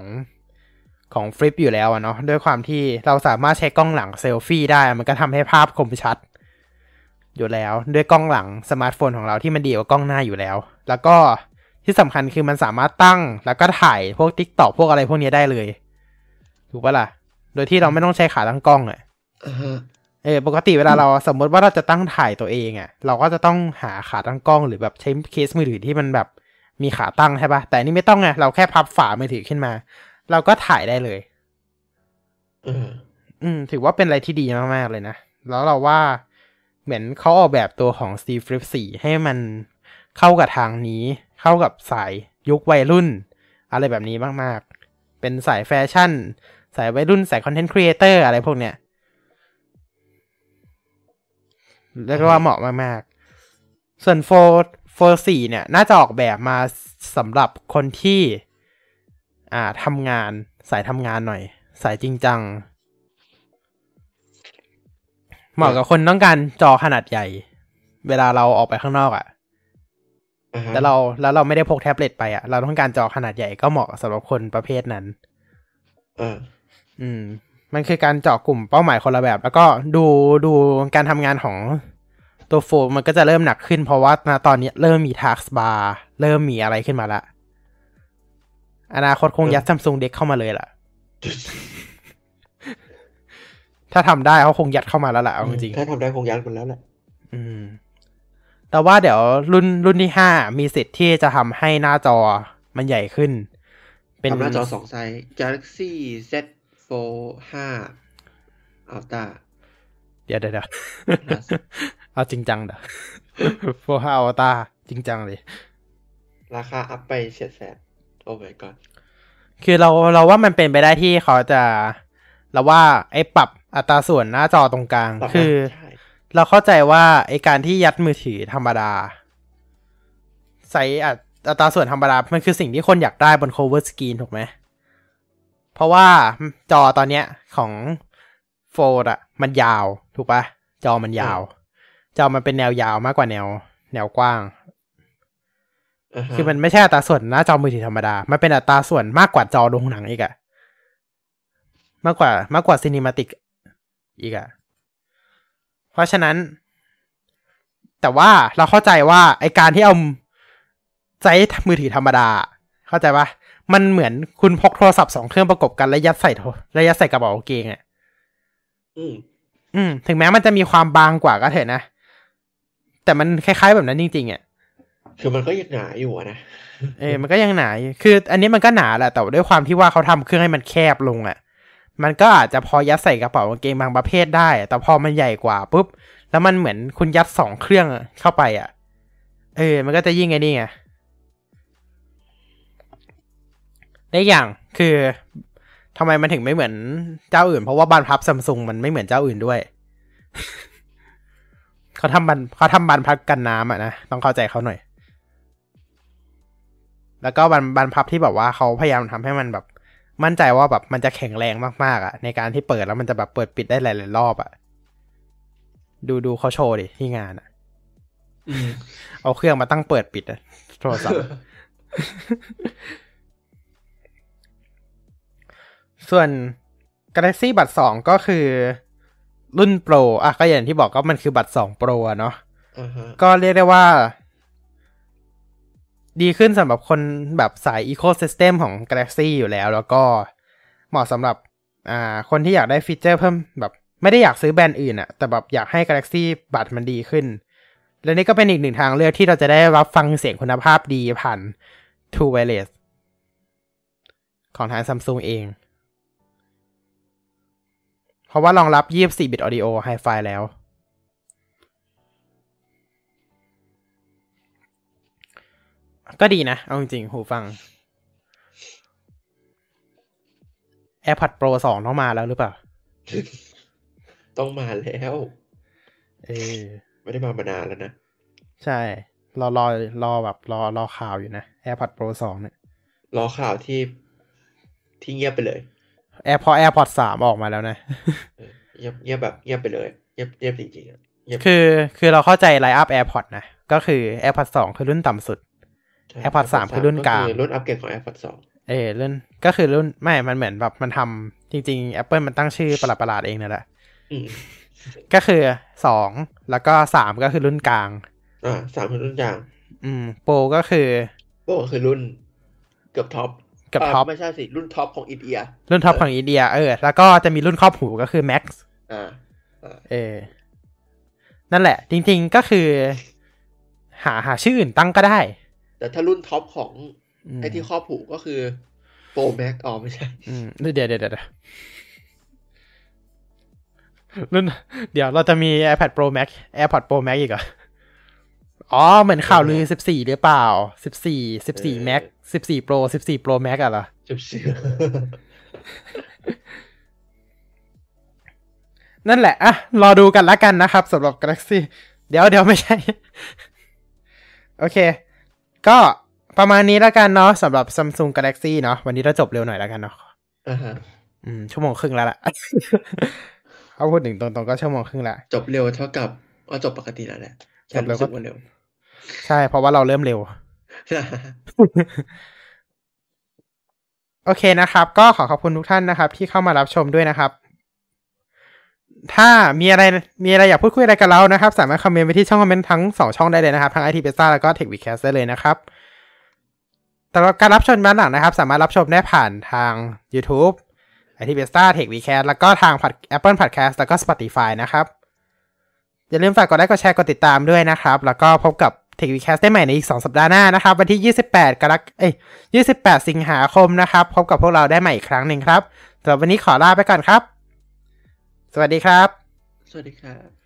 องฟลิปอยู่แล้วเนาะด้วยความที่เราสามารถใช้กล้องหลังเซลฟี่ได้มันก็ทำให้ภาพคมชัดอยู่แล้วด้วยกล้องหลังสมาร์ทโฟนของเราที่มันดีกว่ากล้องหน้าอยู่แล้วแล้วก็ที่สำคัญคือมันสามารถตั้งแล้วก็ถ่ายพวก TikTok พวกอะไรพวกนี้ได้เลยถูกปะล่ะโดยที่เราไม่ต้องใช้ขาตั้งกล้องปกติเวลาเราสมมติว่าเราจะตั้งถ่ายตัวเองเราก็จะต้องหาขาตั้งกล้องหรือแบบใช้เคสมือถือที่มันแบบมีขาตั้งใช่ปะแต่นี่ไม่ต้องเราแค่พับฝามือถือขึ้นมาเราก็ถ่ายได้เลยถือว่าเป็นอะไรที่ดีมากๆเลยนะแล้วเราว่าเหมือนเขาออกแบบตัวของ Z Flip 4 ให้มันเข้ากับทางนี้เข้ากับสายยุควัยรุ่นอะไรแบบนี้มากๆเป็นสายแฟชั่นสายวัยรุ่นสายคอนเทนต์ครีเอเตอร์อะไรพวกเนี้ยเรียกว่าเหมาะมากๆส่วน 4 เนี่ยน่าจะออกแบบมาสำหรับคนที่ทำงานสายทำงานหน่อยสายจริงจังเหมาะกับคนต้องการจอขนาดใหญ่เวลาเราออกไปข้างนอกแต่เราไม่ได้พกแท็บเล็ตไปเราต้องการจอขนาดใหญ่ก็เหมาะสำหรับคนประเภทนั้นมันคือการเจาะกลุ่มเป้าหมายคนละแบบแล้วก็ดูการทำงานของตัวโฟมันก็จะเริ่มหนักขึ้นเพราะว่าตอนนี้เริ่มมี Taskbar เริ่มมีอะไรขึ้นมาละอนาคตคงยัด Samsung Deck เข้ามาเลยล่ะ ถ้าทำได้เขาคงยัดเข้ามาแล้วล่ะจริงๆถ้าทำได้คงยัดกันแล้วแหละแต่ว่าเดี๋ยวรุ่นที่5มีสิทธิ์ที่จะทำให้หน้าจอมันใหญ่ขึ้นเป็นหน้าจอ2ไซส์ Galaxy Z 4 5 Ultra เดี๋ยว เอาจริงจังเด้อ 4 5 Ultra จริงจังเลยราคาอัพไปเฉียดแสนโอ้ my god คือเราว่ามันเป็นไปได้ที่เขาจะเราว่าไอ้ปรับอัตราส่วนหน้าจอตรงกลางคือเราเข้าใจว่าไอ้การที่ยัดมือถือธรรมดาใส่อัตราส่วนธรรมดามันคือสิ่งที่คนอยากได้บน cover screen ถูกไหมเพราะว่าจอตอนเนี้ยของโฟลด์มันยาวถูกปะจอมันยาวจอมันเป็นแนวยาวมากกว่าแนวกว้างคือมันไม่ใช่อัตราส่วนหน้าจอมือถือธรรมดามันเป็นอัตราส่วนมากกว่าจอโรงหนังอีกมากกว่าซินิมาติกอีกเพราะฉะนั้นแต่ว่าเราเข้าใจว่าไอการที่เอาใช้มือถือธรรมดาเข้าใจปะมันเหมือนคุณพกโทรศัพท์2เครื่องประกบกันและยัดใส่กระเป๋ากางเกง ถึงแม้มันจะมีความบางกว่าก็เถอะนะแต่มันคล้ายๆแบบนั้นจริงๆอ่ะคือมันก็ยังหนาอยู่นะมันก็ยังหนาคืออันนี้มันก็หนาแหละแต่ด้วยความที่ว่าเขาทำเครื่องให้มันแคบลงอ่ะมันก็อาจจะพอยัดใส่กระเป๋ากางเกงบางประเภทได้แต่พอมันใหญ่กว่าปุ๊บแล้วมันเหมือนคุณยัด2เครื่องเข้าไปอ่ะมันก็จะยิ่งไอ้นี่ไงได้อย่างคือทำไมมันถึงไม่เหมือนเจ้าอื่นเพราะว่าบานพับ Samsung มันไม่เหมือนเจ้าอื่นด้วย เขาทำบานพับกันน้ำอ่ะนะต้องเข้าใจเขาหน่อยแล้วก็บานพับที่แบบว่าเขาพยายามทำให้มันแบบมั่นใจว่าแบบมันจะแข็งแรงมากๆอ่ะในการที่เปิดแล้วมันจะแบบเปิดปิดได้หลายๆรอบอ่ะดูเขาโชว์ดิที่งานอ่ะเอาเครื่องมาตั้งเปิดปิดอะโทรศัพท์ ส่วน Galaxy Buds 2ก็คือรุ่น Pro อ่ะก็อย่างที่บอกก็มันคือ Buds 2 Pro อ่ะเนาะ ก็เรียกได้ว่าดีขึ้นสำหรับคนแบบสาย Ecosystem ของ Galaxy อยู่แล้วแล้วก็เหมาะสำหรับคนที่อยากได้ฟีเจอร์เพิ่มแบบไม่ได้อยากซื้อแบรนด์อื่นอะแต่แบบอยากให้ Galaxy Buds มันดีขึ้นและนี่ก็เป็นอีกหนึ่งทางเลือกที่เราจะได้รับฟังเสียงคุณภาพดีผ่าน True Wireless ของทาง Samsung เองเพราะว่ารองรับ 24-bit Audio Hi-Fi แล้วก็ดีนะเอาจริงๆหูฟัง AirPods Pro 2ต้องมาแล้วหรือเปล่าต้องมาแล้วไม่ได้มามานานแล้วนะใช่รอแบบรอข่าวอยู่นะ AirPods Pro 2เนี่ยรอข่าวที่เงียบไปเลยAirPods 3ออกมาแล้วนะเงียบแบบเงียบไปเลยเงียบจริงๆคือเราเข้าใจไลน์อัพ AirPods นะก็คือ AirPods 2คือรุ่นต่ำสุด AirPods 3คือรุ่นกลางรุ่นอัปเกรดของ AirPods 2รุ่นก็คือรุ่นไม่มันเหมือนแบบมันทำจริงๆ Apple มันตั้งชื่อประหลาดๆเองนั่นแหละก็คือ2แล้วก็3ก็คือรุ่นกลาง3คือรุ่นกลางโปรก็คือรุ่นเกือบท็อปกับท็อปไม่ใช่สิรุ่นท็อปของอินเดียรุ่นท็อปของอินเดียแล้วก็จะมีรุ่นครอบหูก็คือ Max นั่นแหละจริงๆก็คือหาชื่ออื่นตั้งก็ได้แต่ถ้ารุ่นท็อปของไอ้ที่ครอบหูก็คือ Pro Max อ๋อไม่ใช่เดี๋ยวรุ่นเดี๋ยวเราจะมี AirPod Pro Max อีกเหรออ๋อเหมือนข่าวลือ14หรือเปล่า14 Max 14 Pro 14 Pro Max อ่ะเหรอ14นั่นแหละอ่ะรอดูกันละกันนะครับสำหรับ Galaxy เดี๋ยวไม่ใช่โอเคก็ประมาณนี้ละกันเนาะสำหรับ Samsung Galaxy เนาะวันนี้เราจบเร็วหน่อยละกันเนาะชั่วโมงครึ่งแล้วล่ะเอาพูดถึงตรงๆก็ชั่วโมงครึ่งละจบเร็วเท่ากับว่าจบปกติแล้วแหละจบแล้วก็เร็วใช่เพราะว่าเราเริ่มเร็วโอเคนะครับก็ขอบคุณทุกท่านนะครับที่เข้ามารับชมด้วยนะครับถ้ามีอะไรอยากพูดคุยอะไรกับเรานะครับสามารถคอมเมนต์ไปที่ช่องคอมเมนต์ทั้ง2ช่องได้เลยนะครับทั้ง IT Pizza แล้วก็ Tech Weekcast ได้เลยนะครับแต่การรับชมด้านหลังนะครับสามารถรับชมได้ผ่านทาง YouTube IT Pizza Tech Weekcast แล้วก็ทาง Apple Podcast แล้วก็ Spotify นะครับอย่าลืมฝากกดไลค์กดแชร์กดติดตามด้วยนะครับแล้วก็พบกับ Tech Weekcast ได้ใหม่ในอีก2สัปดาห์หน้านะครับวันที่28สิงหาคมนะครับพบกับพวกเราได้ใหม่อีกครั้งนึงครับสำหรับวันนี้ขอลาไปก่อนครับสวัสดีครับสวัสดีครับ